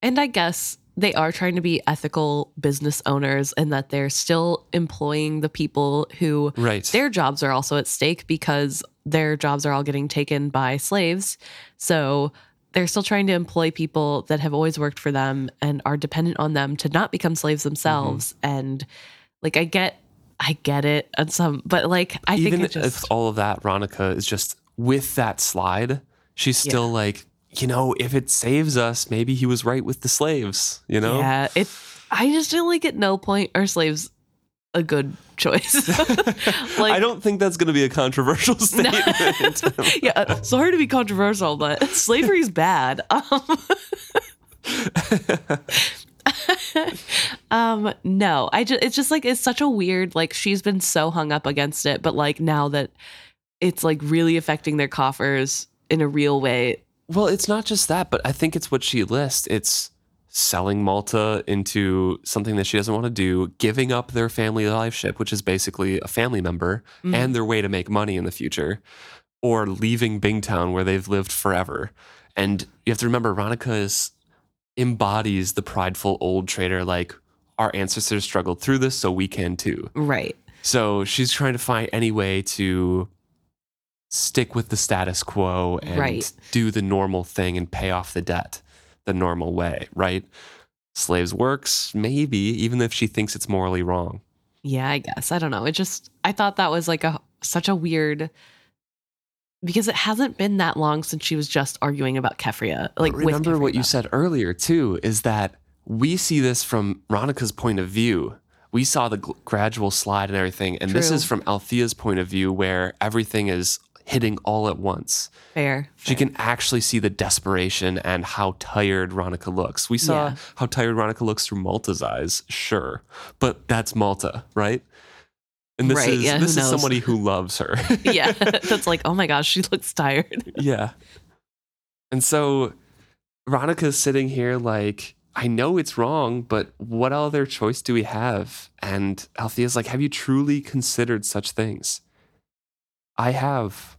and I guess. They are trying to be ethical business owners, and that they're still employing the people who right. their jobs are also at stake because their jobs are all getting taken by slaves. So they're still trying to employ people that have always worked for them and are dependent on them to not become slaves themselves. Mm-hmm. And like, I get, I get it on some, but like, I Even think just, if all of that, Ronica is just with that slide. She's still yeah. like, you know, if it saves us, maybe he was right with the slaves, you know? Yeah, it, I just feel like at no point are slaves a good choice. Like, I don't think that's going to be a controversial statement. No. Yeah, sorry to be controversial, but slavery's bad. Um, um, no, I just, it's just like, it's such a weird, like, she's been so hung up against it, but like now that it's like really affecting their coffers in a real way. Well, it's not just that, but I think it's what she lists. It's selling Malta into something that she doesn't want to do, giving up their family life ship, which is basically a family member, mm-hmm. and their way to make money in the future, or leaving Bingtown where they've lived forever. And you have to remember, Ronica is, embodies the prideful old trader, like, our ancestors struggled through this, so we can too. Right. So she's trying to find any way to stick with the status quo and right. do the normal thing and pay off the debt the normal way, right? Slaves works, maybe, even if she thinks it's morally wrong. Yeah, I guess. I don't know. It just, I thought that was like a such a weird, because it hasn't been that long since she was just arguing about Kefria. Like, but remember with Kefria, what you said earlier, too, is that we see this from Ronica's point of view. We saw the g- gradual slide and everything, and True. This is from Althea's point of view where everything is hitting all at once. Fair. She fair. Can actually see the desperation and how tired Ronica looks. We saw yeah. how tired Ronica looks through Malta's eyes, sure, but that's Malta, right? And this right, is yeah, this is somebody who loves her. Yeah, that's like, oh my gosh, she looks tired. Yeah. And so Ronica's sitting here like, I know it's wrong, but what other choice do we have? And Althea's like, have you truly considered such things? I have.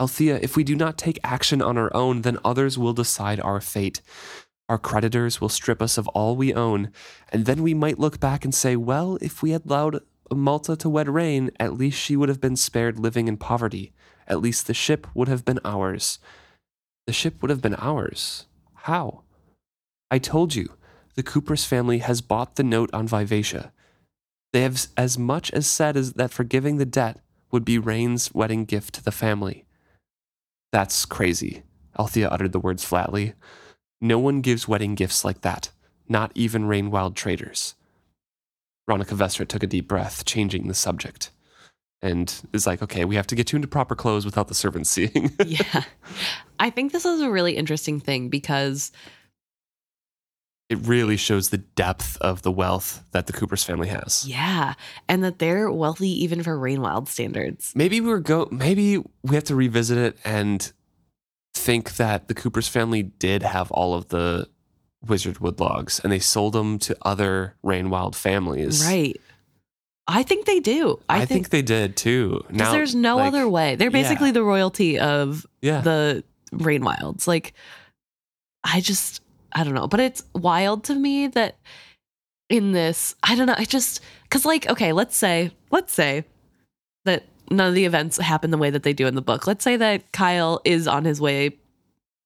Althea, if we do not take action on our own, then others will decide our fate. Our creditors will strip us of all we own, and then we might look back and say, well, if we had allowed Malta to wed Rain, at least she would have been spared living in poverty. At least the ship would have been ours. The ship would have been ours. How? I told you, the Cooper's family has bought the note on Vivacia. They have as much as said as that forgiving the debt would be Rain's wedding gift to the family. That's crazy, Althea uttered the words flatly. No one gives wedding gifts like that, not even Rainwild traders. Ronica Vestrit took a deep breath, changing the subject, and is like, okay, we have to get you into proper clothes without the servants seeing. Yeah. I think this is a really interesting thing because it really shows the depth of the wealth that the Cooper's family has. Yeah, and that they're wealthy even for Rainwild standards. Maybe we're go. Maybe we have to revisit it and think that the Cooper's family did have all of the Wizardwood logs, and they sold them to other Rainwild families. Right. I think they do. I, I think, think they did too. Because there's no like, other way. They're basically yeah. the royalty of yeah. the Rainwilds. Like, I just. I don't know, but it's wild to me that in this, I don't know, I just, because like, okay, let's say, let's say that none of the events happen the way that they do in the book. Let's say that Kyle is on his way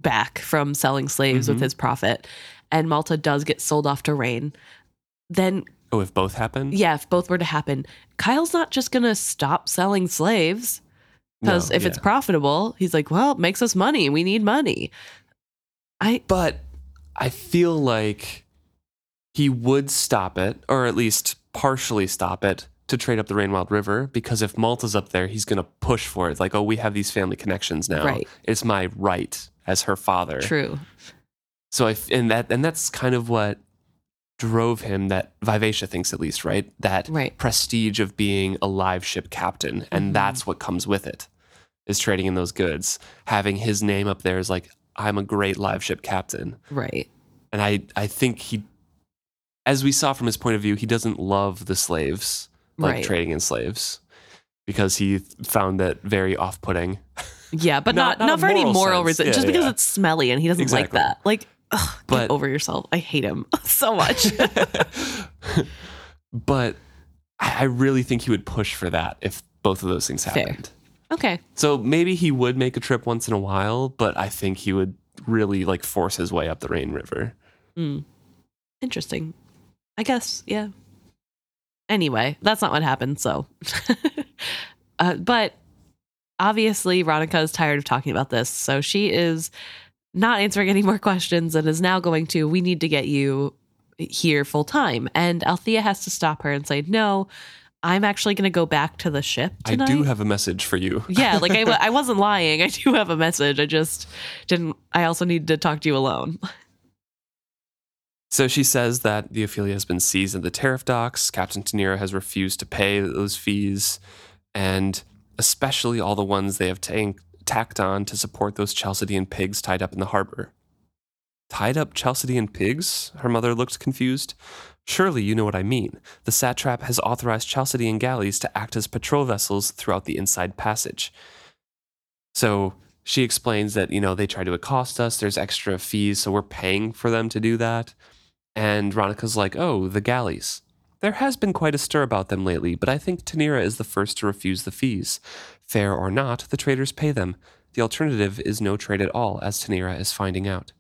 back from selling slaves mm-hmm. with his profit, and Malta does get sold off to Rain. Then... Oh, if both happen? Yeah, if both were to happen. Kyle's not just going to stop selling slaves, because no, if yeah. it's profitable, he's like, well, it makes us money. We need money. I But... I feel like he would stop it, or at least partially stop it, to trade up the Rainwild River, because if Malta's up there, he's going to push for it. Like, oh, we have these family connections now. Right. It's my right as her father. True. So I, and that and that's kind of what drove him, that Vivacia thinks at least, right? That right. prestige of being a live ship captain, and mm-hmm. that's what comes with it, is trading in those goods. Having his name up there is like, I'm a great live ship captain. Right. And I, I think he, as we saw from his point of view, he doesn't love the slaves, like right. trading in slaves, because he found that very off-putting. Yeah, but not, not, not, not for moral any moral reason, yeah, just because yeah. it's smelly and he doesn't exactly. like that. Like, ugh, but, get over yourself. I hate him so much. But I really think he would push for that if both of those things happened. Fair. Okay. So maybe he would make a trip once in a while, but I think he would really like force his way up the Rain River. Mm. Interesting. I guess, yeah. Anyway, that's not what happened, so. uh, but obviously, Ronica is tired of talking about this, so she is not answering any more questions and is now going to, we need to get you here full time. And Althea has to stop her and say, no, I'm actually going to go back to the ship tonight. I do have a message for you. Yeah, like I, w- I wasn't lying. I do have a message. I just didn't. I also need to talk to you alone. So she says that the Ophelia has been seized at the tariff docks. Captain Tenira has refused to pay those fees, and especially all the ones they have tank- tacked on to support those Chalcedon pigs tied up in the harbor. Tied up Chalcedon pigs? Her mother looked confused. Surely you know what I mean. The satrap has authorized Chalcedon galleys to act as patrol vessels throughout the inside passage. So she explains that, you know, they try to accost us. There's extra fees, so we're paying for them to do that. And Ronica's like, oh, the galleys. There has been quite a stir about them lately, but I think Tenira is the first to refuse the fees. Fair or not, the traders pay them. The alternative is no trade at all, as Tenira is finding out.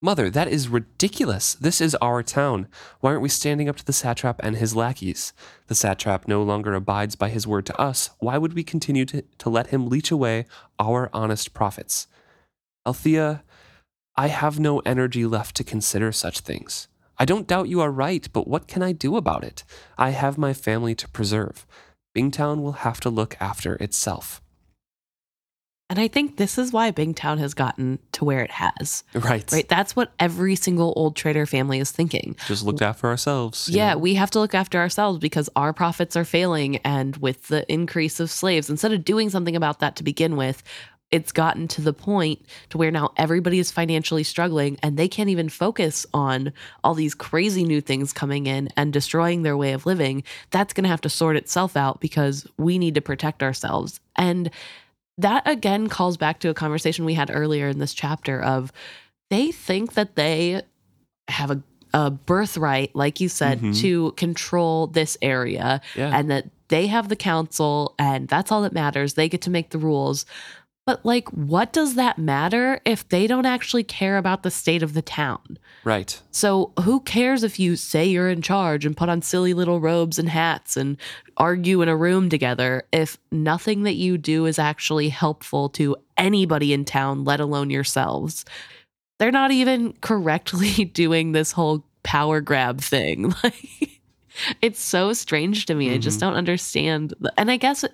Mother, that is ridiculous. This is our town. Why aren't we standing up to the satrap and his lackeys? The satrap no longer abides by his word to us. Why would we continue to, to let him leech away our honest profits? Althea, I have no energy left to consider such things. I don't doubt you are right, but what can I do about it? I have my family to preserve. Bingtown will have to look after itself. And I think this is why Bingtown has gotten to where it has. Right. Right. That's what every single old trader family is thinking. Just looked after ourselves. Yeah, yeah. We have to look after ourselves because our profits are failing. And with the increase of slaves, instead of doing something about that to begin with, it's gotten to the point to where now everybody is financially struggling and they can't even focus on all these crazy new things coming in and destroying their way of living. That's going to have to sort itself out because we need to protect ourselves. And that again calls back to a conversation we had earlier in this chapter of they think that they have a, a birthright, like you said, mm-hmm. to control this area yeah. and that they have the council and that's all that matters. They get to make the rules. But like, what does that matter if they don't actually care about the state of the town? Right. So who cares if you say you're in charge and put on silly little robes and hats and argue in a room together if nothing that you do is actually helpful to anybody in town, let alone yourselves? They're not even correctly doing this whole power grab thing. Like, it's so strange to me. Mm-hmm. I just don't understand. And I guess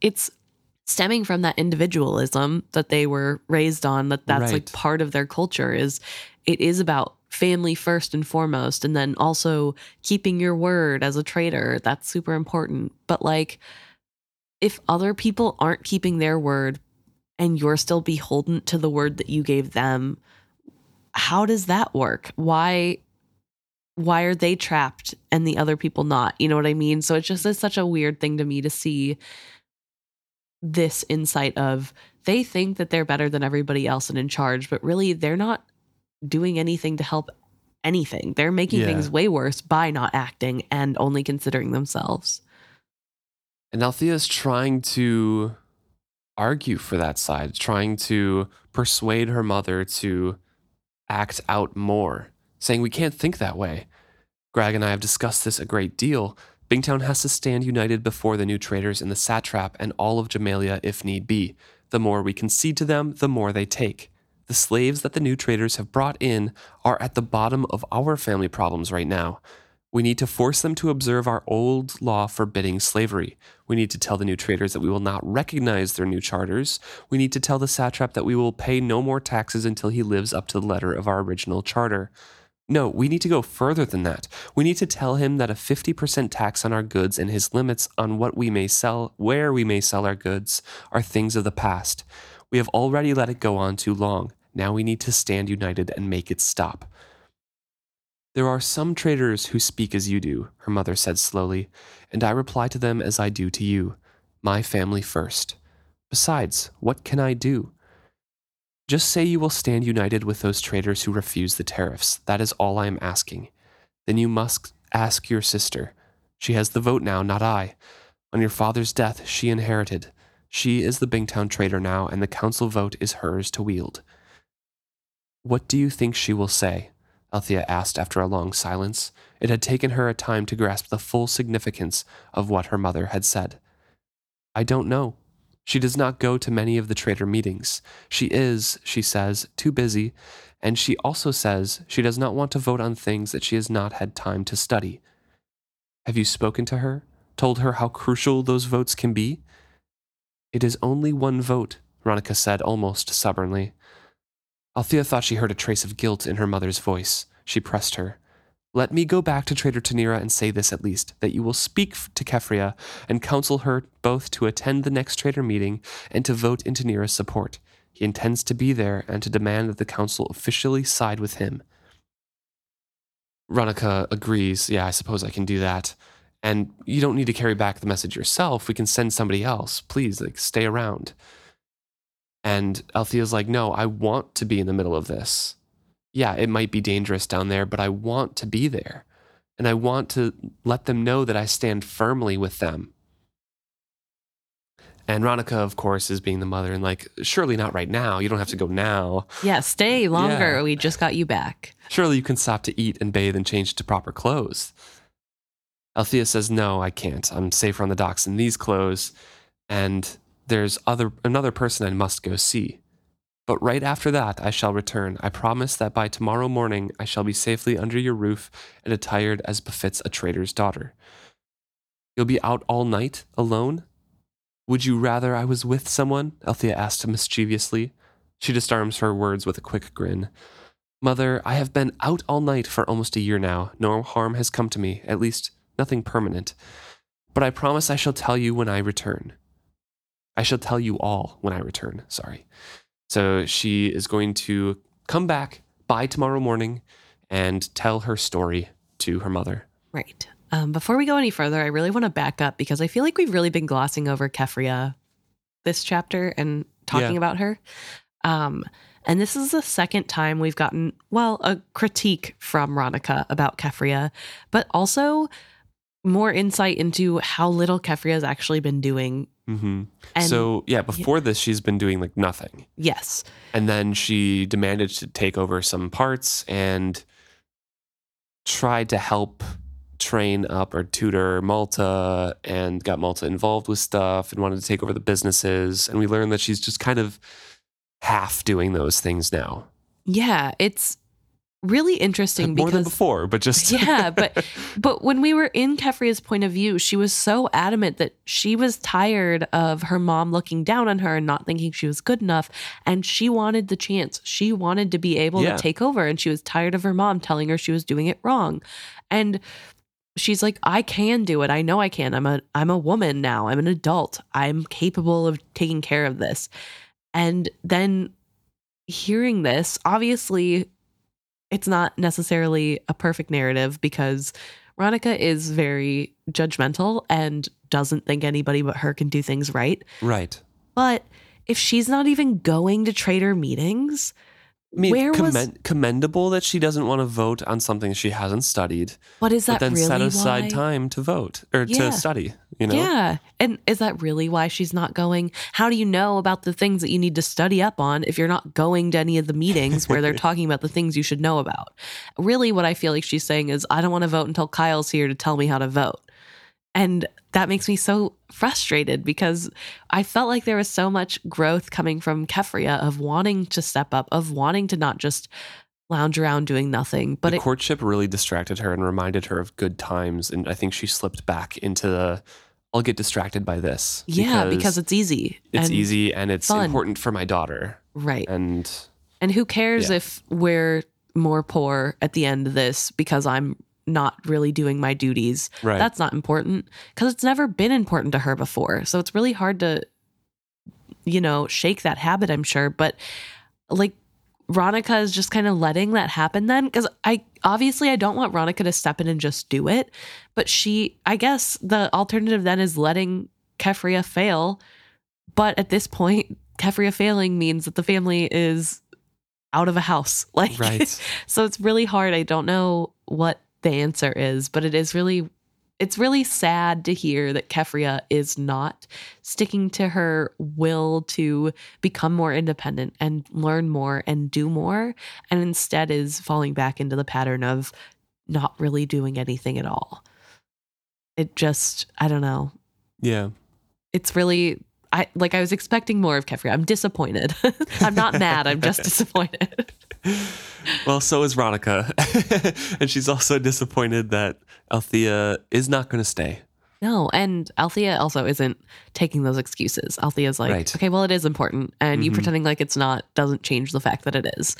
it's stemming from that individualism that they were raised on, that that's right. like part of their culture is it is about family first and foremost. And then also keeping your word as a traitor. That's super important. But like if other people aren't keeping their word and you're still beholden to the word that you gave them, how does that work? Why, why are they trapped and the other people not? You know what I mean? So it's just, it's such a weird thing to me to see this insight of they think that they're better than everybody else and in charge, but really they're not doing anything to help anything. They're making yeah. things way worse by not acting and only considering themselves. And Althea's trying to argue for that side, trying to persuade her mother to act out more, saying we can't think that way. Greg and I have discussed this a great deal. Bingtown has to stand united before the new traitors in the satrap and all of Jamalia if need be. The more we concede to them, the more they take. The slaves that the new traitors have brought in are at the bottom of our family problems right now. We need to force them to observe our old law forbidding slavery. We need to tell the new traitors that we will not recognize their new charters. We need to tell the satrap that we will pay no more taxes until he lives up to the letter of our original charter. No, we need to go further than that. We need to tell him that a fifty percent tax on our goods and his limits on what we may sell, where we may sell our goods, are things of the past. We have already let it go on too long. Now we need to stand united and make it stop. There are some traitors who speak as you do, her mother said slowly, and I reply to them as I do to you. My family first. Besides, what can I do? Just say you will stand united with those traitors who refuse the tariffs. That is all I am asking. Then you must ask your sister. She has the vote now, not I. On your father's death, she inherited. She is the Bingtown traitor now, and the council vote is hers to wield. What do you think she will say? Althea asked after a long silence. It had taken her a time to grasp the full significance of what her mother had said. I don't know. She does not go to many of the traitor meetings. She is, she says, too busy, and she also says she does not want to vote on things that she has not had time to study. Have you spoken to her? Told her how crucial those votes can be? It is only one vote, Ronica said almost stubbornly. Althea thought she heard a trace of guilt in her mother's voice. She pressed her. Let me go back to Trader Tenira and say this at least, that you will speak to Kefria and counsel her both to attend the next trader meeting and to vote in Tenira's support. He intends to be there and to demand that the council officially side with him. Ronica agrees, yeah, I suppose I can do that. And you don't need to carry back the message yourself. We can send somebody else. Please, like, stay around. And Althea's like, no, I want to be in the middle of this. Yeah, it might be dangerous down there, but I want to be there. And I want to let them know that I stand firmly with them. And Ronica, of course, is being the mother and like, surely not right now. You don't have to go now. Yeah, stay longer. Yeah. We just got you back. Surely you can stop to eat and bathe and change to proper clothes. Althea says, no, I can't. I'm safer on the docks in these clothes. And there's other another person I must go see. But right after that, I shall return. I promise that by tomorrow morning, I shall be safely under your roof and attired as befits a traitor's daughter. You'll be out all night, alone? Would you rather I was with someone? Althea asked him mischievously. She disarms her words with a quick grin. Mother, I have been out all night for almost a year now. No harm has come to me, at least nothing permanent. But I promise I shall tell you when I return. I shall tell you all when I return. Sorry. So she is going to come back by tomorrow morning and tell her story to her mother. Right. Um, before we go any further, I really want to back up because I feel like we've really been glossing over Kefria this chapter and talking yeah. about her. Um, and this is the second time we've gotten, well, a critique from Ronica about Kefria, but also more insight into how little Kefria has actually been doing. Mm-hmm. And, so, yeah, before yeah. this, she's been doing like nothing. Yes. And then she demanded to take over some parts and tried to help train up or tutor Malta and got Malta involved with stuff and wanted to take over the businesses. And we learned that she's just kind of half doing those things now. Yeah, it's really interesting. More because, than before, but just... yeah, but but when we were in Kefria's point of view, she was so adamant that she was tired of her mom looking down on her and not thinking she was good enough. And she wanted the chance. She wanted to be able yeah. to take over. And she was tired of her mom telling her she was doing it wrong. And she's like, I can do it. I know I can. I'm a I'm a woman now. I'm an adult. I'm capable of taking care of this. And then hearing this, obviously, it's not necessarily a perfect narrative because Ronica is very judgmental and doesn't think anybody but her can do things right. Right. But if she's not even going to trader meetings, I mean, where commend, was... commendable that she doesn't want to vote on something she hasn't studied. What is that but then really set aside why? Time to vote or yeah. to study, you know? Yeah. And is that really why she's not going? How do you know about the things that you need to study up on if you're not going to any of the meetings where they're talking about the things you should know about? Really what I feel like she's saying is, I don't want to vote until Kyle's here to tell me how to vote. And that makes me so frustrated because I felt like there was so much growth coming from Kefria of wanting to step up, of wanting to not just lounge around doing nothing. But the it, courtship really distracted her and reminded her of good times. And I think she slipped back into the, I'll get distracted by this. Yeah, because, because it's easy. It's and easy and it's fun. Important for my daughter. Right. And, and who cares yeah. if we're more poor at the end of this because I'm not really doing my duties. Right. That's not important because it's never been important to her before. So it's really hard to, you know, shake that habit, I'm sure. But like Ronica is just kind of letting that happen then because I obviously I don't want Ronica to step in and just do it. But she, I guess the alternative then is letting Kefria fail. But at this point, Kefria failing means that the family is out of a house. Like, right. So it's really hard. I don't know what the answer is, but it is really, it's really sad to hear that Kefria is not sticking to her will to become more independent and learn more and do more, and instead is falling back into the pattern of not really doing anything at all. It just, I don't know. Yeah. It's really, I like I was expecting more of Kefria. I'm disappointed. I'm not mad. I'm just disappointed. Well, so is Ronica. And she's also disappointed that Althea is not going to stay. No, and Althea also isn't taking those excuses. Althea's like, right. Okay, well, it is important. And mm-hmm. you pretending like it's not doesn't change the fact that it is.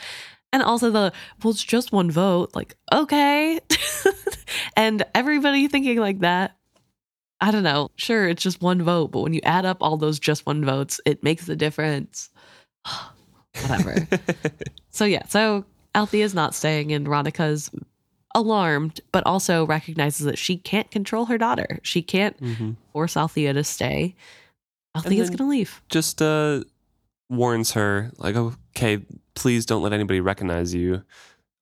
And also the, well, it's just one vote. Like, okay. And everybody thinking like that. I don't know. Sure, it's just one vote. But when you add up all those just one votes, it makes a difference. Whatever. So yeah, so Althea's not staying and Ronica's alarmed, but also recognizes that she can't control her daughter. She can't mm-hmm. force Althea to stay. Althea's going to leave. Just uh, warns her, like, okay, please don't let anybody recognize you.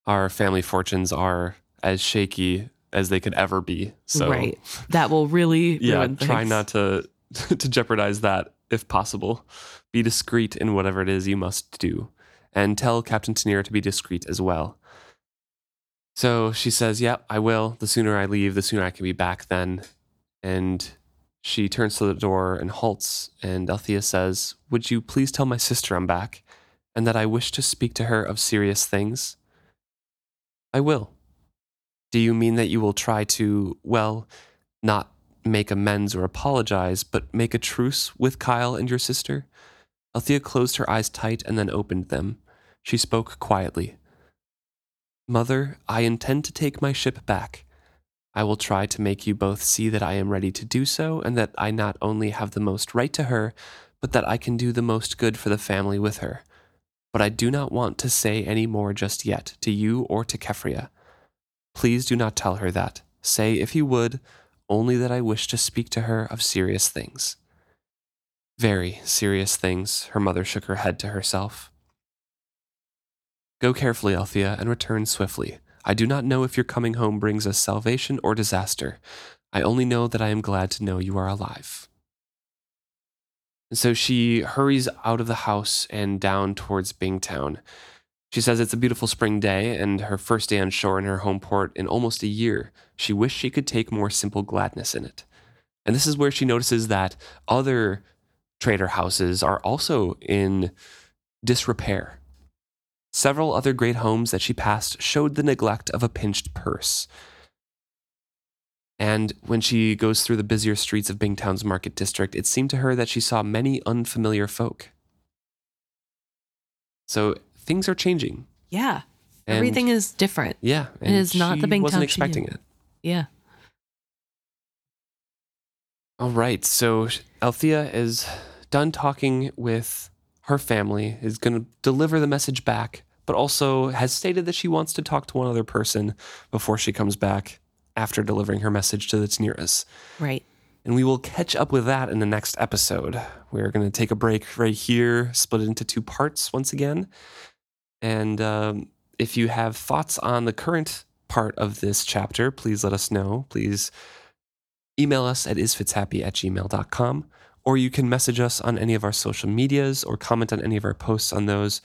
Our family fortunes are as shaky as they could ever be. So right. That will really yeah, ruin try things. Not to, to jeopardize that if possible. Be discreet in whatever it is you must do. And tell Captain Tenira to be discreet as well. So she says, yeah, I will. The sooner I leave, the sooner I can be back then. And she turns to the door and halts. And Althea says, would you please tell my sister I'm back and that I wish to speak to her of serious things? I will. Do you mean that you will try to, well, not make amends or apologize, but make a truce with Kyle and your sister? Althea closed her eyes tight and then opened them. She spoke quietly. Mother, I intend to take my ship back. I will try to make you both see that I am ready to do so and that I not only have the most right to her, but that I can do the most good for the family with her. But I do not want to say any more just yet, to you or to Kefria. Please do not tell her that. Say, if you would, only that I wish to speak to her of serious things. Very serious things, her mother shook her head to herself. Go carefully, Althea, and return swiftly. I do not know if your coming home brings us salvation or disaster. I only know that I am glad to know you are alive. And so she hurries out of the house and down towards Bingtown. She says it's a beautiful spring day and her first day on shore in her home port in almost a year. She wished she could take more simple gladness in it. And this is where she notices that other trader houses are also in disrepair. Several other great homes that she passed showed the neglect of a pinched purse. And when she goes through the busier streets of Bingtown's market district, it seemed to her that she saw many unfamiliar folk. So things are changing. Yeah. And everything is different. Yeah. And it is not the Bingtown she wasn't expecting it. Yeah. All right. So Althea is done talking with her family, is going to deliver the message back, but also has stated that she wants to talk to one other person before she comes back, after delivering her message to the Teniras. Right. And we will catch up with that in the next episode. We're going to take a break right here, split it into two parts once again. And um, if you have thoughts on the current part of this chapter, please let us know. Please email us at isfitshappy at gmail dot com, or you can message us on any of our social medias or comment on any of our posts on those.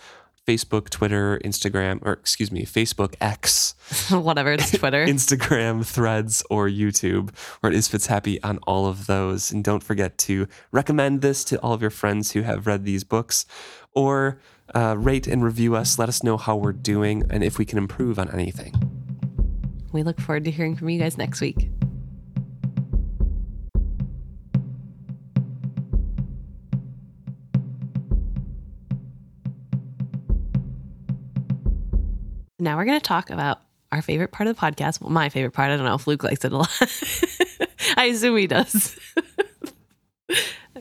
Facebook, Twitter, Instagram, or excuse me, Facebook, X. Whatever, it's Twitter. Instagram, Threads, or YouTube, or it is Fitz Happy on all of those. And don't forget to recommend this to all of your friends who have read these books, or uh, rate and review us. Let us know how we're doing and if we can improve on anything. We look forward to hearing from you guys next week. Now we're going to talk about our favorite part of the podcast. Well, my favorite part. I don't know if Luke likes it a lot. I assume he does.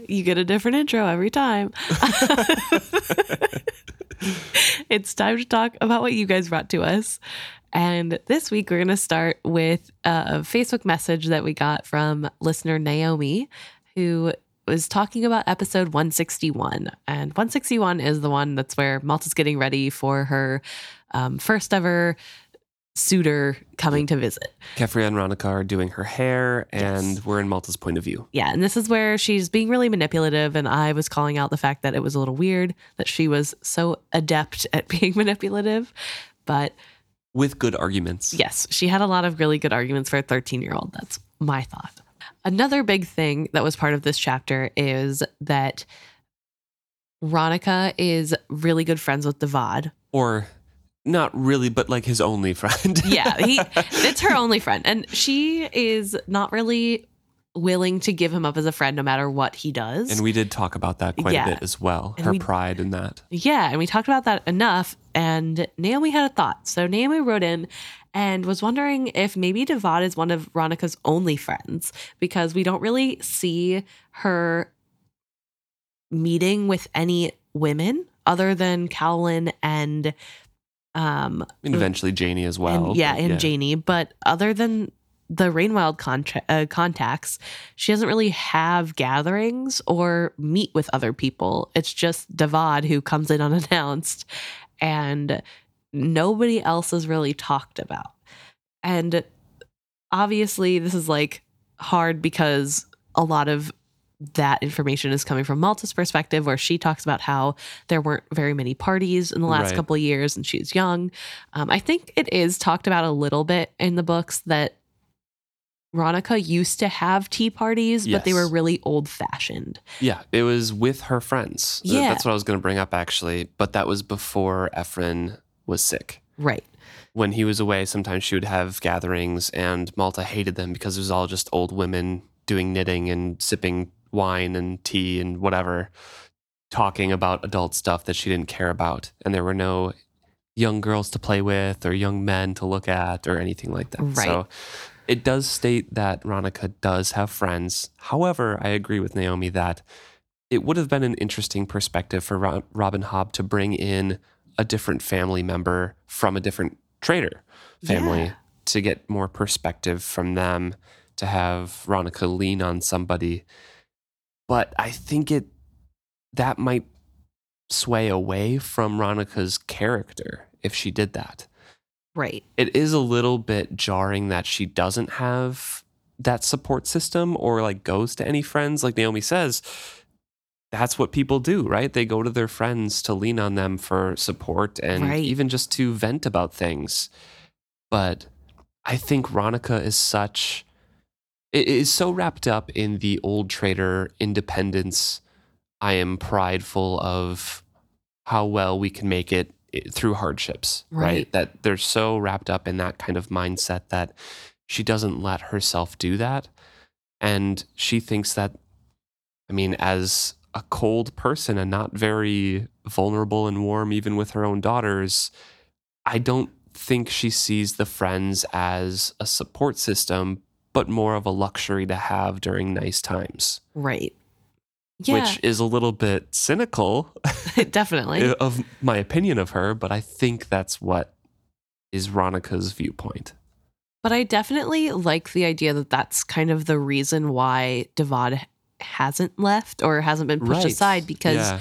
You get a different intro every time. It's time to talk about what you guys brought to us. And this week we're going to start with a Facebook message that we got from listener Naomi, who was talking about episode one sixty-one. And one sixty-one is the one that's where Malta's getting ready for her Um, first ever suitor coming to visit. Kefria and Ronica are doing her hair, and yes, we're in Malta's point of view. Yeah, and this is where she's being really manipulative, and I was calling out the fact that it was a little weird that she was so adept at being manipulative, but with good arguments. Yes, she had a lot of really good arguments for a thirteen-year-old. That's my thought. Another big thing that was part of this chapter is that Ronica is really good friends with Davad. Or... not really, but like his only friend. Yeah, he, it's her only friend. And she is not really willing to give him up as a friend no matter what he does. And we did talk about that quite yeah. a bit as well, and her we, pride in that. Yeah, and we talked about that enough. And Naomi had a thought. So Naomi wrote in and was wondering if maybe Davad is one of Ronica's only friends, because we don't really see her meeting with any women other than Cowlin and... Um, and eventually Janie as well. And, yeah, and yeah. Janie. But other than the Rainwild contra- uh, contacts, she doesn't really have gatherings or meet with other people. It's just Davad who comes in unannounced, and nobody else is really talked about. And obviously this is like hard because a lot of that information is coming from Malta's perspective, where she talks about how there weren't very many parties in the last right. couple of years and she's young. Um, I think it is talked about a little bit in the books that Ronica used to have tea parties, yes. but they were really old fashioned. Yeah, it was with her friends. Yeah. That's what I was going to bring up, actually. But that was before Ephron was sick. Right. When he was away, sometimes she would have gatherings, and Malta hated them because it was all just old women doing knitting and sipping wine and tea and whatever, talking about adult stuff that she didn't care about. And there were no young girls to play with or young men to look at or anything like that. Right. So it does state that Ronica does have friends. However, I agree with Naomi that it would have been an interesting perspective for Ro- Robin Hobb to bring in a different family member from a different trader family yeah. to get more perspective from them, to have Ronica lean on somebody. But I think it that might sway away from Ronica's character if she did that. Right. It is a little bit jarring that she doesn't have that support system or like goes to any friends. Like Naomi says, that's what people do, right? They go to their friends to lean on them for support and right. even just to vent about things. But I think Ronica is such, it is so wrapped up in the old trader independence. I am prideful of how well we can make it through hardships, right. right? That they're so wrapped up in that kind of mindset that she doesn't let herself do that. And she thinks that, I mean, as a cold person and not very vulnerable and warm, even with her own daughters, I don't think she sees the friends as a support system, but more of a luxury to have during nice times. Right. Yeah. Which is a little bit cynical. Definitely. Of my opinion of her, but I think that's what is Ronica's viewpoint. But I definitely like the idea that that's kind of the reason why Davad hasn't left or hasn't been pushed right. aside, because yeah.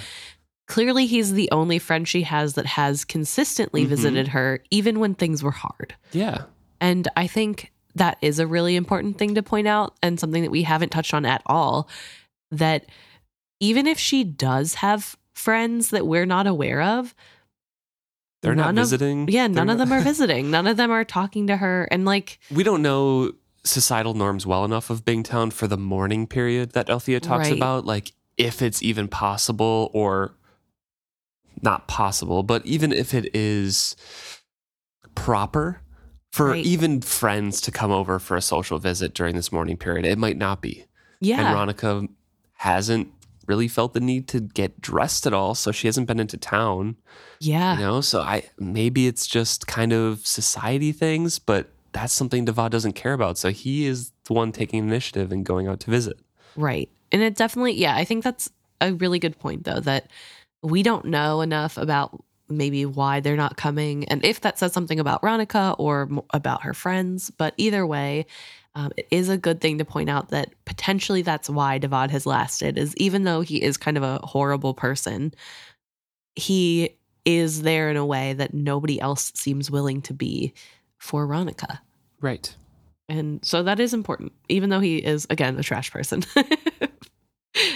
clearly he's the only friend she has that has consistently mm-hmm. visited her, even when things were hard. Yeah. And I think that is a really important thing to point out, and something that we haven't touched on at all, that even if she does have friends that we're not aware of, they're not visiting. Of, yeah, none of them are visiting. None of them are talking to her. And like, we don't know societal norms well enough of Bingtown for the mourning period that Althea talks right. about. Like, if it's even possible, or not possible, but even if it is proper for right. even friends to come over for a social visit during this mourning period, it might not be. Yeah. And Ronica hasn't really felt the need to get dressed at all, so she hasn't been into town. Yeah. You know, so I maybe it's just kind of society things, but that's something Davad doesn't care about. So he is the one taking initiative and going out to visit. Right. And it definitely, yeah, I think that's a really good point, though, that we don't know enough about maybe why they're not coming, and if that says something about Ronica or about her friends. But either way, Um, it is a good thing to point out that potentially that's why Davad has lasted, is even though he is kind of a horrible person, he is there in a way that nobody else seems willing to be for Ronica. Right. And so that is important, even though he is, again, a trash person.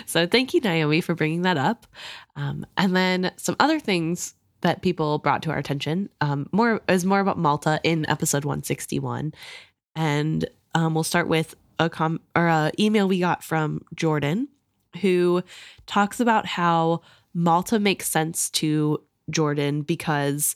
So thank you, Naomi, for bringing that up. Um, and then some other things that people brought to our attention um, more is more about Malta in episode one sixty-one. And Um, we'll start with a com- or a email we got from Jordan, who talks about how Malta makes sense to Jordan because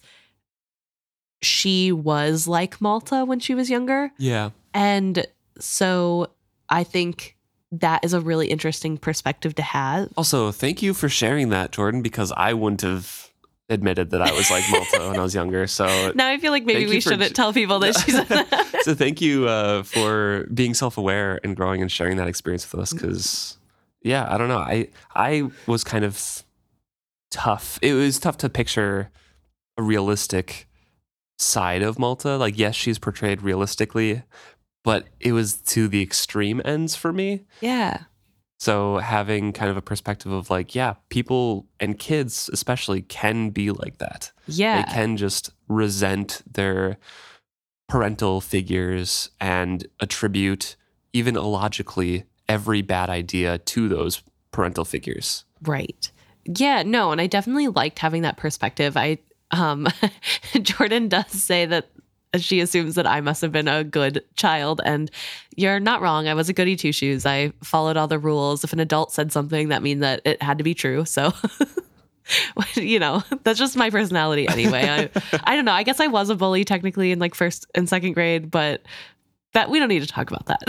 she was like Malta when she was younger. Yeah. And so I think that is a really interesting perspective to have. Also, thank you for sharing that, Jordan, because I wouldn't have admitted that I was like Malta when I was younger. So now I feel like maybe we shouldn't j- tell people that she said that. So thank you uh, for being self-aware and growing and sharing that experience with us. Because, yeah, I don't know. I I was kind of tough. It was tough to picture a realistic side of Malta. Like, yes, she's portrayed realistically, but it was to the extreme ends for me. Yeah. So having kind of a perspective of like, yeah, people and kids especially can be like that. Yeah. They can just resent their parental figures and attribute, even illogically, every bad idea to those parental figures. Right. Yeah, no, and I definitely liked having that perspective. I um, Jordan does say that she assumes that I must have been a good child, and you're not wrong. I was a goody two-shoes. I followed all the rules. If an adult said something, that means that it had to be true. So, you know, that's just my personality anyway. I, I don't know. I guess I was a bully technically in like first and second grade, but that we don't need to talk about that.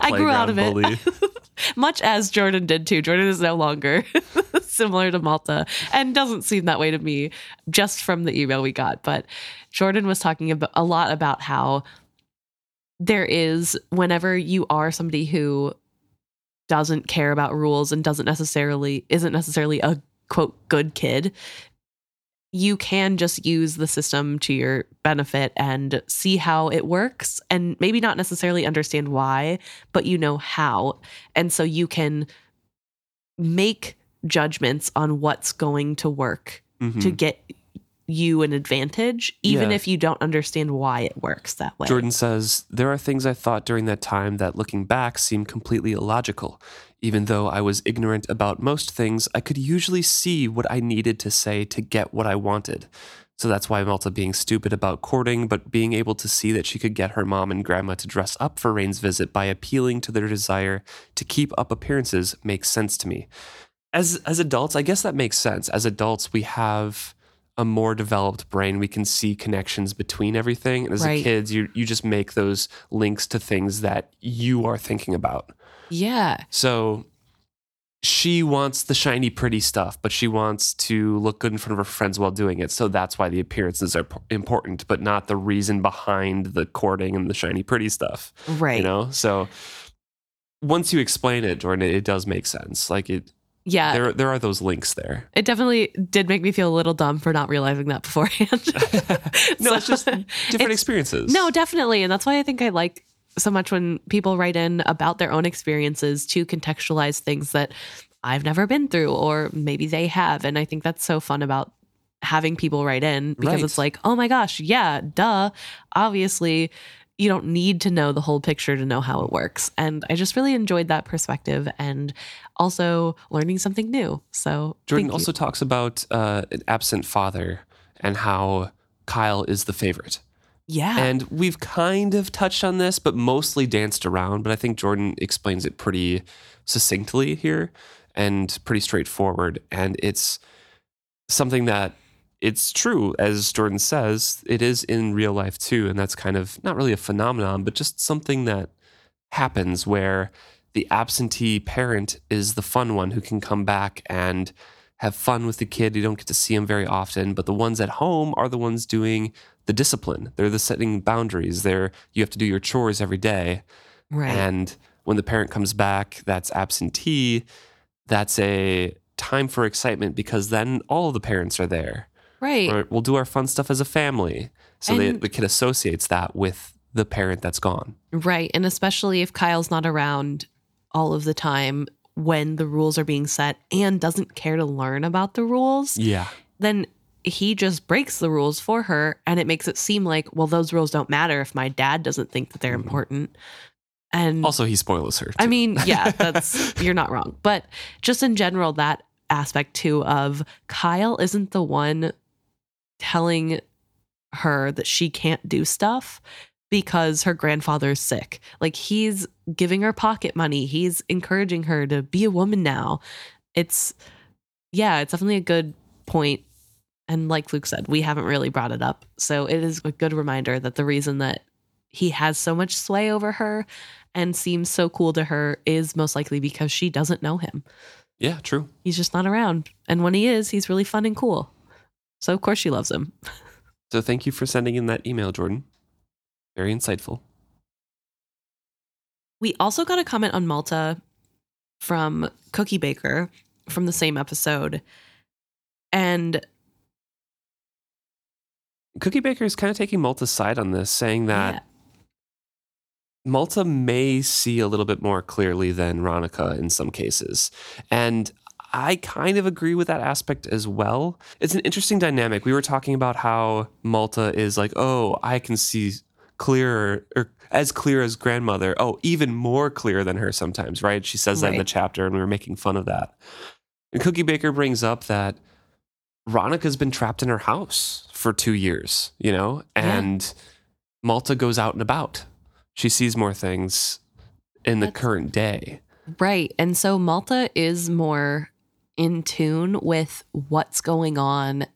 I grew out of it. Much as Jordan did too. Jordan is no longer similar to Malta and doesn't seem that way to me just from the email we got. But Jordan was talking about, a lot about how there is, whenever you are somebody who doesn't care about rules and doesn't necessarily isn't necessarily a quote good kid, you can just use the system to your benefit and see how it works, and maybe not necessarily understand why, but you know how. And so you can make judgments on what's going to work mm-hmm. to get you an advantage, even yeah. if you don't understand why it works that way. Jordan says, there are things I thought during that time that looking back seemed completely illogical. Even though I was ignorant about most things, I could usually see what I needed to say to get what I wanted. So that's why Malta being stupid about courting, but being able to see that she could get her mom and grandma to dress up for Rain's visit by appealing to their desire to keep up appearances makes sense to me. As as adults, I guess that makes sense. As adults, we have a more developed brain. We can see connections between everything. And as right. a kids, you you just make those links to things that you are thinking about. Yeah. So she wants the shiny, pretty stuff, but she wants to look good in front of her friends while doing it. So that's why the appearances are important, but not the reason behind the courting and the shiny, pretty stuff. Right. You know? So once you explain it, Jordan, it does make sense. Like it, Yeah, there there are those links there. It definitely did make me feel a little dumb for not realizing that beforehand. No, so, it's just different it's, experiences. No, definitely. And that's why I think I like so much when people write in about their own experiences to contextualize things that I've never been through, or maybe they have. And I think that's so fun about having people write in, because right. it's like, oh my gosh, yeah, duh. Obviously, you don't need to know the whole picture to know how it works. And I just really enjoyed that perspective and also learning something new. So Jordan also talks about uh, an absent father and how Kyle is the favorite. Yeah. And we've kind of touched on this, but mostly danced around. But I think Jordan explains it pretty succinctly here and pretty straightforward. And it's something that it's true, as Jordan says, it is in real life too. And that's kind of not really a phenomenon, but just something that happens where the absentee parent is the fun one who can come back and have fun with the kid. You don't get to see him very often, but the ones at home are the ones doing the discipline. They're the setting boundaries. They're, you have to do your chores every day. Right. And when the parent comes back, that's absentee. That's a time for excitement because then all of the parents are there. Right. Or we'll do our fun stuff as a family. So they, the kid associates that with the parent that's gone. Right. And especially if Kyle's not around all of the time when the rules are being set and doesn't care to learn about the rules. Yeah. Then he just breaks the rules for her. And it makes it seem like, well, those rules don't matter if my dad doesn't think that they're mm-hmm. important. And also he spoils her too. I mean, yeah, that's you're not wrong. But just in general, that aspect too of Kyle isn't the one telling her that she can't do stuff because her grandfather's sick. Like, he's giving her pocket money. He's encouraging her to be a woman now. It's, yeah, it's definitely a good point. And like Luke said, we haven't really brought it up. So it is a good reminder that the reason that he has so much sway over her and seems so cool to her is most likely because she doesn't know him. Yeah, true. He's just not around. And when he is, he's really fun and cool. So of course she loves him. So thank you for sending in that email, Jordan. Very insightful. We also got a comment on Malta from Cookie Baker from the same episode. And Cookie Baker is kind of taking Malta's side on this, saying that yeah. Malta may see a little bit more clearly than Ronica in some cases. And I kind of agree with that aspect as well. It's an interesting dynamic. We were talking about how Malta is like, oh, I can see clearer, or as clear as grandmother. Oh, even more clear than her sometimes, right? She says right. that in the chapter, and we were making fun of that. And Cookie Baker brings up that Ronica's been trapped in her house for two years, you know, and yeah. Malta goes out and about. She sees more things in That's, the current day. Right. And so Malta is more in tune with what's going on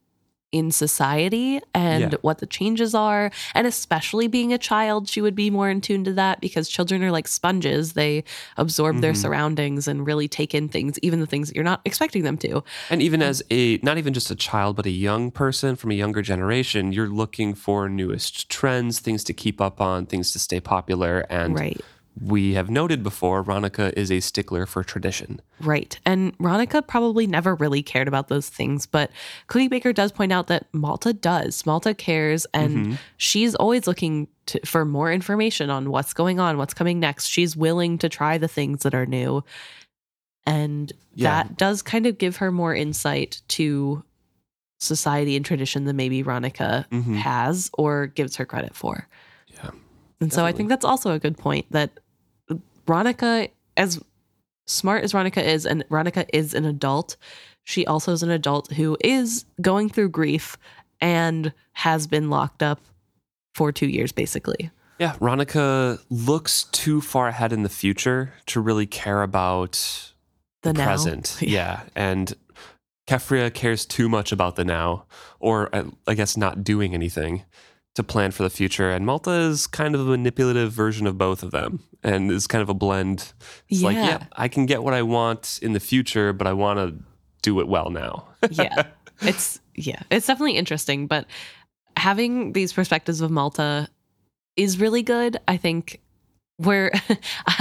in society and yeah. what the changes are. And especially being a child, she would be more in tune to that because children are like sponges. They absorb mm-hmm. their surroundings and really take in things, even the things that you're not expecting them to. And even as a, not even just a child, but a young person from a younger generation, you're looking for newest trends, things to keep up on, things to stay popular. And right. we have noted before, Ronica is a stickler for tradition. Right. And Ronica probably never really cared about those things, but Cookie Baker does point out that Malta does. Malta cares, and mm-hmm. she's always looking to, for more information on what's going on, what's coming next. She's willing to try the things that are new. And yeah. that does kind of give her more insight to society and tradition than maybe Ronica mm-hmm. has or gives her credit for. Yeah. And so Definitely. I think that's also a good point, that Ronica, as smart as Ronica is, and Ronica is an adult, she also is an adult who is going through grief and has been locked up for two years, basically. Yeah, Ronica looks too far ahead in the future to really care about the, the present. Yeah. yeah, and Kefria cares too much about the now, or I guess not doing anything, to plan for the future. And Malta is kind of a manipulative version of both of them, and is kind of a blend. It's yeah. like, yeah, I can get what I want in the future, but I want to do it well now. yeah. It's yeah, it's definitely interesting, but having these perspectives of Malta is really good. I think where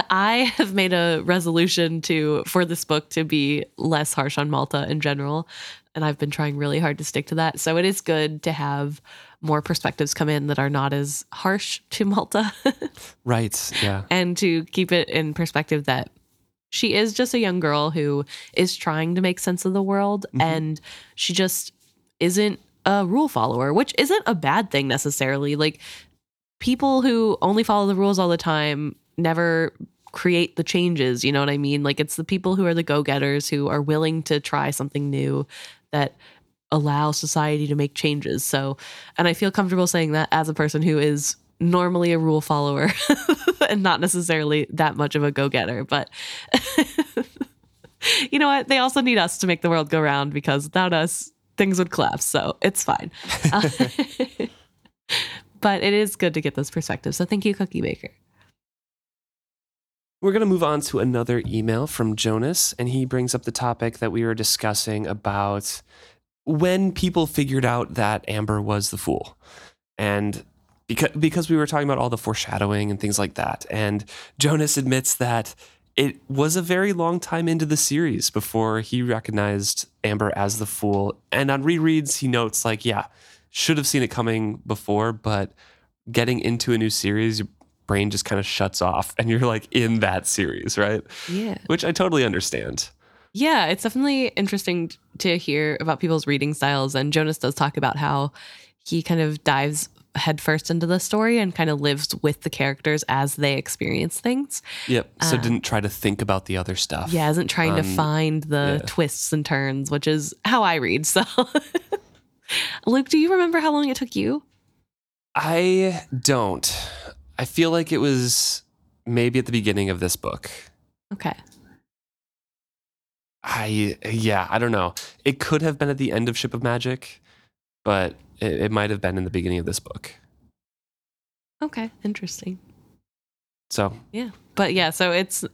I have made a resolution to for this book to be less harsh on Malta in general, and I've been trying really hard to stick to that. So it is good to have more perspectives come in that are not as harsh to Malta. Right, yeah. And to keep it in perspective that she is just a young girl who is trying to make sense of the world, mm-hmm. and she just isn't a rule follower, which isn't a bad thing necessarily. Like, people who only follow the rules all the time never create the changes, you know what I mean? Like, it's the people who are the go-getters, who are willing to try something new, that allow society to make changes. So, and I feel comfortable saying that as a person who is normally a rule follower and not necessarily that much of a go-getter, but you know what? They also need us to make the world go round, because without us, things would collapse. So it's fine. Uh, but it is good to get those perspectives. So thank you, Cookie Baker. We're going to move on to another email from Jonas, and he brings up the topic that we were discussing about when people figured out that Amber was the fool. And because, because we were talking about all the foreshadowing and things like that. And Jonas admits that it was a very long time into the series before he recognized Amber as the fool. And on rereads, he notes like, yeah, should have seen it coming before, but getting into a new series, brain just kind of shuts off and you're like in that series, right? Yeah. Which I totally understand. Yeah, it's definitely interesting to hear about people's reading styles. And Jonas does talk about how he kind of dives headfirst into the story and kind of lives with the characters as they experience things. Yep. So um, didn't try to think about the other stuff. Yeah, isn't trying um, to find the yeah. twists and turns, which is how I read. So Luke, do you remember how long it took you? I don't. I feel like it was maybe at the beginning of this book. Okay. I, yeah, I don't know. It could have been at the end of Ship of Magic, but it, it might have been in the beginning of this book. Okay, interesting. So. Yeah, but yeah, so it's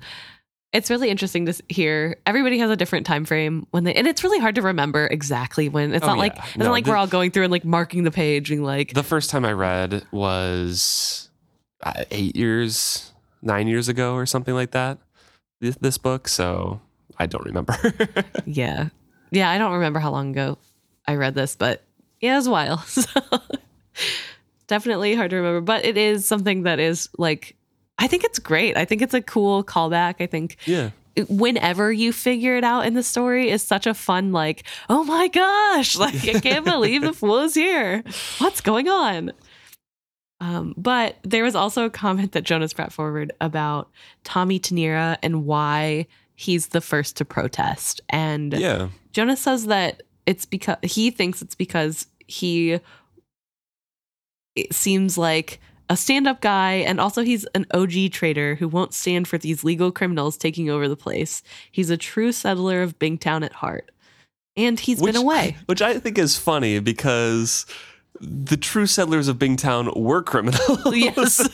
it's really interesting to hear. Everybody has a different time frame when they, and it's really hard to remember exactly when. It's oh, not yeah. like it's no, not like the, we're all going through and like marking the page and like. The first time I read was eight years, nine years ago or something like that, this, this book. So I don't remember. yeah. Yeah. I don't remember how long ago I read this, but yeah, it was a while. So definitely hard to remember, but it is something that is like, I think it's great. I think it's a cool callback. I think yeah. whenever you figure it out in the story is such a fun, like, oh my gosh, like I can't believe the fool is here. What's going on? Um, but there was also a comment that Jonas brought forward about Tommy Tenira and why he's the first to protest. And yeah. Jonas says that it's because he thinks it's because he it seems like a stand-up guy, and also he's an O G trader who won't stand for these legal criminals taking over the place. He's a true settler of Bingtown at heart. And he's which, been away. Which I think is funny because the true settlers of Bingtown were criminals. Yes.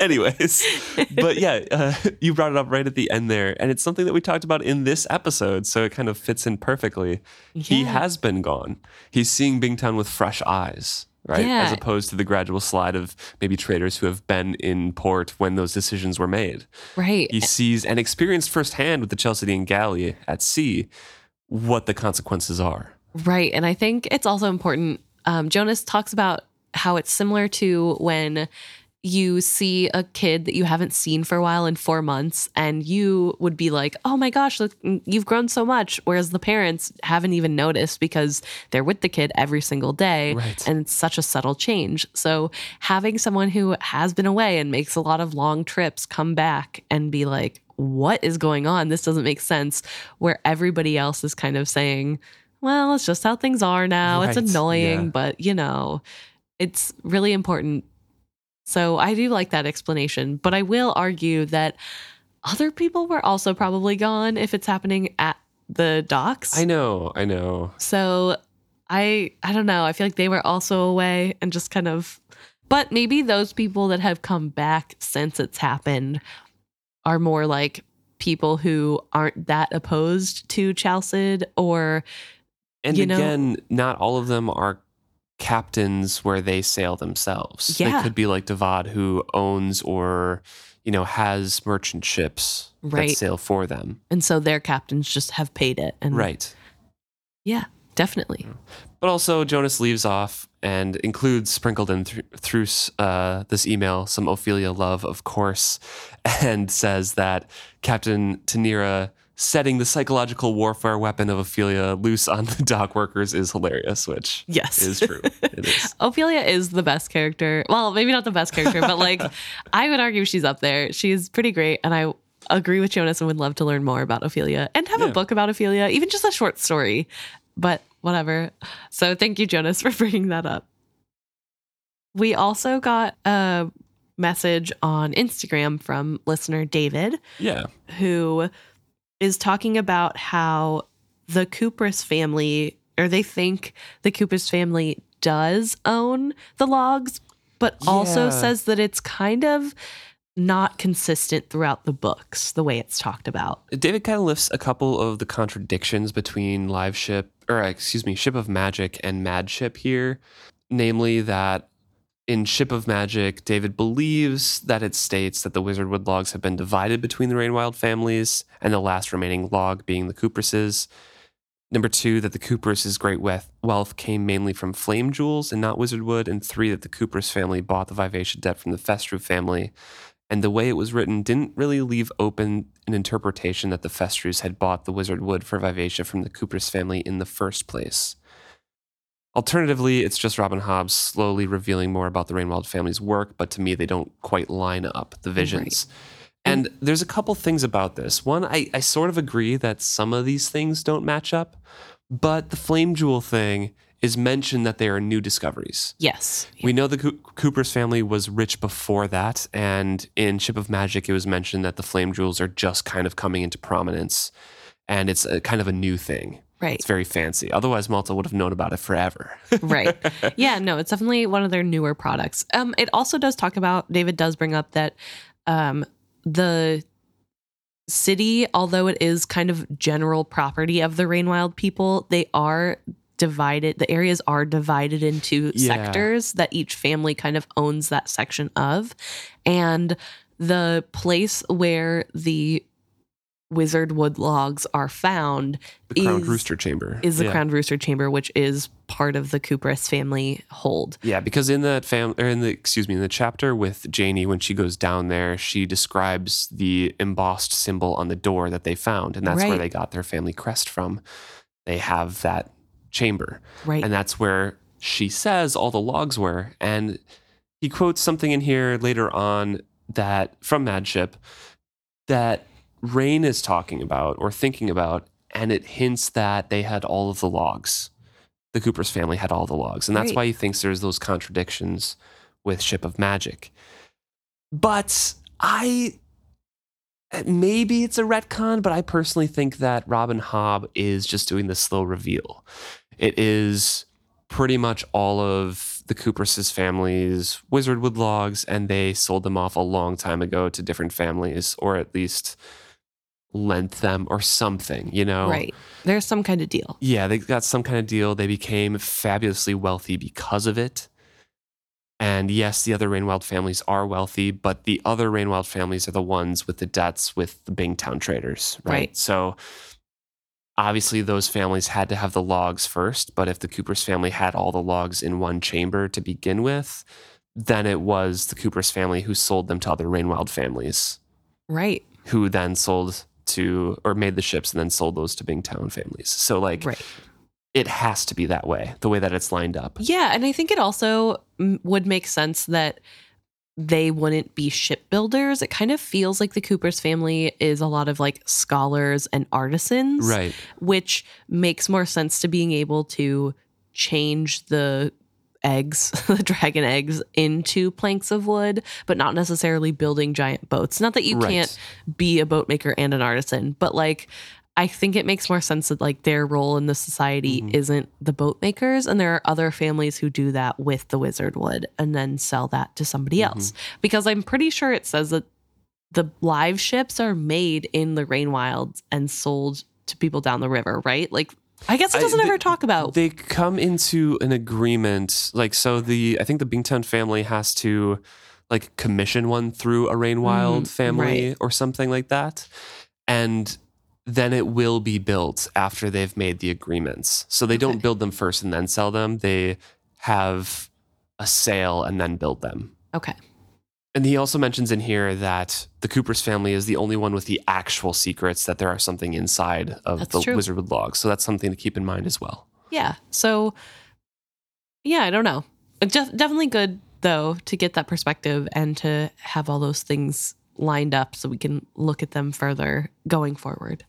Anyways, but yeah, uh, you brought it up right at the end there. And it's something that we talked about in this episode. So it kind of fits in perfectly. Yeah. He has been gone. He's seeing Bingtown with fresh eyes. right? Yeah. As opposed to the gradual slide of maybe traders who have been in port when those decisions were made. Right. He sees and experienced firsthand with the Chalcedon galley at sea what the consequences are. Right. And I think it's also important. Um, Jonas talks about how it's similar to when you see a kid that you haven't seen for a while in four months and you would be like, oh my gosh, look, you've grown so much. Whereas the parents haven't even noticed because they're with the kid every single day. Right. And it's such a subtle change. So having someone who has been away and makes a lot of long trips come back and be like, what is going on? This doesn't make sense. Where everybody else is kind of saying, well, it's just how things are now. Right. It's annoying, yeah. But you know, it's really important. So I do like that explanation, but I will argue that other people were also probably gone if it's happening at the docks. I know, I know. So I I don't know. I feel like they were also away and just kind of, but maybe those people that have come back since it's happened are more like people who aren't that opposed to Chalced or, and you know, again, not all of them are captains where they sail themselves. Yeah. They could be like Davad, who owns or, you know, has merchant ships right. that sail for them. And so their captains just have paid it. And right. Yeah, definitely. But also Jonas leaves off and includes sprinkled in th- through uh, this email some Ophelia love, of course, and says that Captain Tenira setting the psychological warfare weapon of Ophelia loose on the dock workers is hilarious, which yes. is true. It is. Ophelia is the best character. Well, maybe not the best character, but like I would argue she's up there. She's pretty great. And I agree with Jonas and would love to learn more about Ophelia and have yeah. a book about Ophelia, even just a short story, but whatever. So thank you, Jonas, for bringing that up. We also got a message on Instagram from listener David, yeah, who is talking about how the Cupris family, or they think the Cupris family does own the logs, but yeah. also says that it's kind of not consistent throughout the books, the way it's talked about. David kind of lifts a couple of the contradictions between Live Ship, or excuse me, Ship of Magic and Mad Ship here. Namely that in Ship of Magic, David believes that it states that the Wizardwood logs have been divided between the Rainwild families and the last remaining log being the Cuprises. Number two, that the Cupris' great wealth came mainly from flame jewels and not Wizardwood. And three, that the Cupris family bought the Vivacia debt from the Vestrit family. And the way it was written didn't really leave open an interpretation that the Vestrits had bought the Wizardwood for Vivacia from the Cupris family in the first place. Alternatively, it's just Robin Hobb slowly revealing more about the Rainwild family's work, but to me, they don't quite line up, the visions. Right. And there's a couple things about this. One, I, I sort of agree that some of these things don't match up, but the flame jewel thing is mentioned that they are new discoveries. Yes. Yeah. We know the Co- Cooper's family was rich before that, and in Ship of Magic, it was mentioned that the flame jewels are just kind of coming into prominence, and it's a, kind of a new thing. Right. It's very fancy. Otherwise, Malta would have known about it forever. Right. Yeah, no, it's definitely one of their newer products. Um, it also does talk about, David does bring up that um, the city, although it is kind of general property of the Rainwild people, they are divided, the areas are divided into yeah. sectors that each family kind of owns that section of. And the place where the Wizardwood logs are found the is, Crowned Rooster Chamber. Is the yeah. Crowned Rooster Chamber, which is part of the Cupris family hold. Yeah, because in that fam, or in the excuse me, in the chapter with Janie, when she goes down there, she describes the embossed symbol on the door that they found, and that's right. where they got their family crest from. They have that chamber, right? And that's where she says all the logs were. And he quotes something in here later on that from Mad Ship that Rain is talking about or thinking about, and it hints that they had all of the logs. The Cooper's family had all the logs, and that's right. why he thinks there's those contradictions with Ship of Magic. But I, maybe it's a retcon, but I personally think that Robin Hobb is just doing the slow reveal. It is pretty much all of the Cupris' family's Wizardwood logs, and they sold them off a long time ago to different families, or at least lent them or something, you know? Right. There's some kind of deal. Yeah, they got some kind of deal. They became fabulously wealthy because of it. And yes, the other Rainwild families are wealthy, but the other Rainwild families are the ones with the debts with the Bingtown traders, right? right? So obviously those families had to have the logs first, but if the Cooper's family had all the logs in one chamber to begin with, then it was the Cooper's family who sold them to other Rainwild families. Right. Who then sold to, or made the ships and then sold those to Bingtown families. So like... Right. It has to be that way, the way that it's lined up. Yeah, and I think it also m- would make sense that they wouldn't be shipbuilders. It kind of feels like the Cooper's family is a lot of like scholars and artisans, right? Which makes more sense to being able to change the eggs, the dragon eggs, into planks of wood, but not necessarily building giant boats. Not that you right. can't be a boat maker and an artisan, but like... I think it makes more sense that like their role in the society mm-hmm. isn't the boat makers, and there are other families who do that with the wizard wood and then sell that to somebody mm-hmm. else. Because I'm pretty sure it says that the live ships are made in the Rainwilds and sold to people down the river, right? Like I guess it doesn't I, they, ever talk about. They come into an agreement, like so. The I think the Bingtown family has to like commission one through a Rainwild mm-hmm, family right. or something like that, and. Then it will be built after they've made the agreements. So they okay. don't build them first and then sell them. They have a sale and then build them. Okay. And he also mentions in here that the Cooper's family is the only one with the actual secrets, that there are something inside of that's the true. Wizardwood log. So that's something to keep in mind as well. Yeah. So, yeah, I don't know. Just, definitely good, though, to get that perspective and to have all those things lined up so we can look at them further going forward.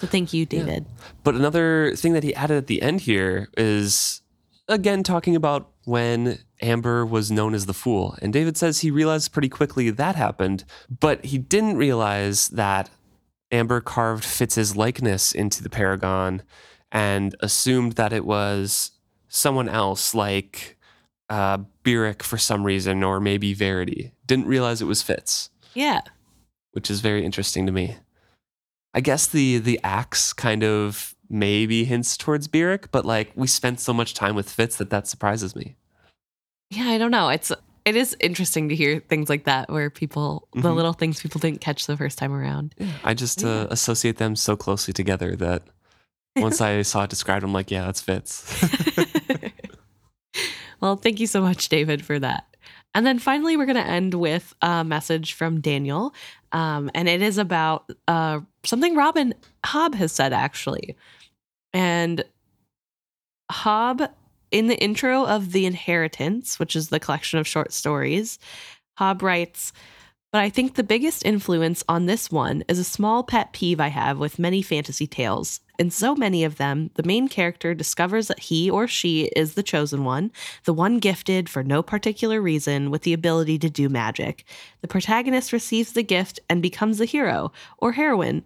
So thank you, David. Yeah. But another thing that he added at the end here is, again, talking about when Amber was known as the Fool. And David says he realized pretty quickly that happened, but he didn't realize that Amber carved Fitz's likeness into the Paragon and assumed that it was someone else, like uh, Birick for some reason, or maybe Verity. Didn't realize it was Fitz. Yeah. Which is very interesting to me. I guess the the axe kind of maybe hints towards Birick, but like we spent so much time with Fitz that that surprises me. Yeah, I don't know. It's it is interesting to hear things like that where people mm-hmm. the little things people didn't catch the first time around. Yeah, I just yeah. uh, associate them so closely together that once I saw it described, I'm like, yeah, that's Fitz. Well, thank you so much, David, for that. And then finally, we're going to end with a message from Daniel. Um, and it is about uh, something Robin Hobb has said, actually. And Hobb, in the intro of The Inheritance, which is the collection of short stories, Hobb writes, "But I think the biggest influence on this one is a small pet peeve I have with many fantasy tales. In so many of them, the main character discovers that he or she is the chosen one, the one gifted for no particular reason with the ability to do magic. The protagonist receives the gift and becomes the hero or heroine.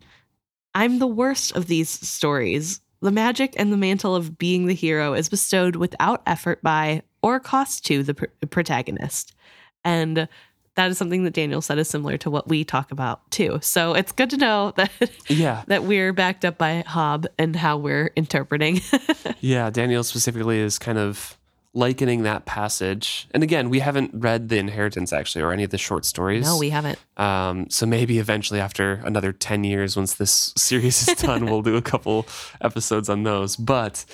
I'm the worst of these stories. The magic and the mantle of being the hero is bestowed without effort by or cost to the pr- protagonist." And that is something that Daniel said is similar to what we talk about, too. So it's good to know that yeah. that we're backed up by Hobb and how we're interpreting. Yeah, Daniel specifically is kind of likening that passage. And again, we haven't read The Inheritance, actually, or any of the short stories. No, we haven't. Um, so maybe eventually after another ten years, once this series is done, we'll do a couple episodes on those. But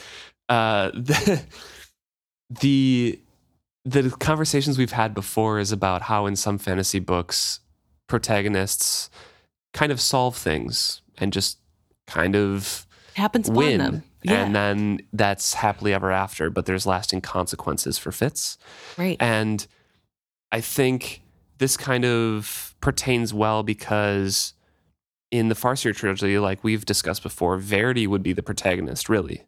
uh, the... the The conversations we've had before is about how in some fantasy books, protagonists kind of solve things and just kind of happens win. Them. Yeah. And then that's happily ever after, but there's lasting consequences for Fitz. Right. And I think this kind of pertains well because in the Farseer trilogy, like we've discussed before, Verity would be the protagonist, really.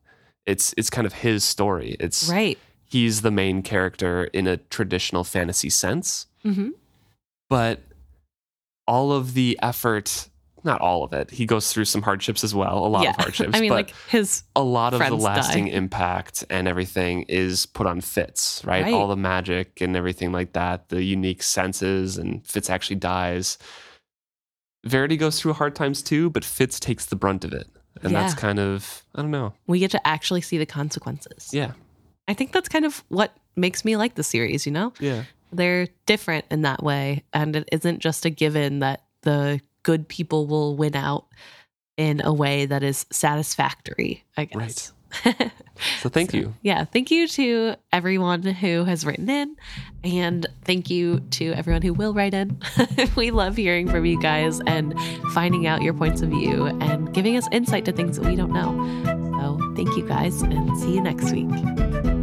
It's it's kind of his story. It's right. He's the main character in a traditional fantasy sense. Mm-hmm. But all of the effort, not all of it, he goes through some hardships as well, a lot yeah. of hardships. I mean, but like his a lot of the lasting die. Impact and everything is put on Fitz, right? right? All the magic and everything like that, the unique senses, and Fitz actually dies. Verity goes through hard times too, but Fitz takes the brunt of it. And yeah. that's kind of, I don't know. We get to actually see the consequences. Yeah. I think that's kind of what makes me like the series, you know? Yeah. They're different in that way. And it isn't just a given that the good people will win out in a way that is satisfactory, I guess. Right. So thank so, you. Yeah. Thank you to everyone who has written in, and thank you to everyone who will write in. We love hearing from you guys and finding out your points of view and giving us insight to things that we don't know. So thank you guys, and see you next week.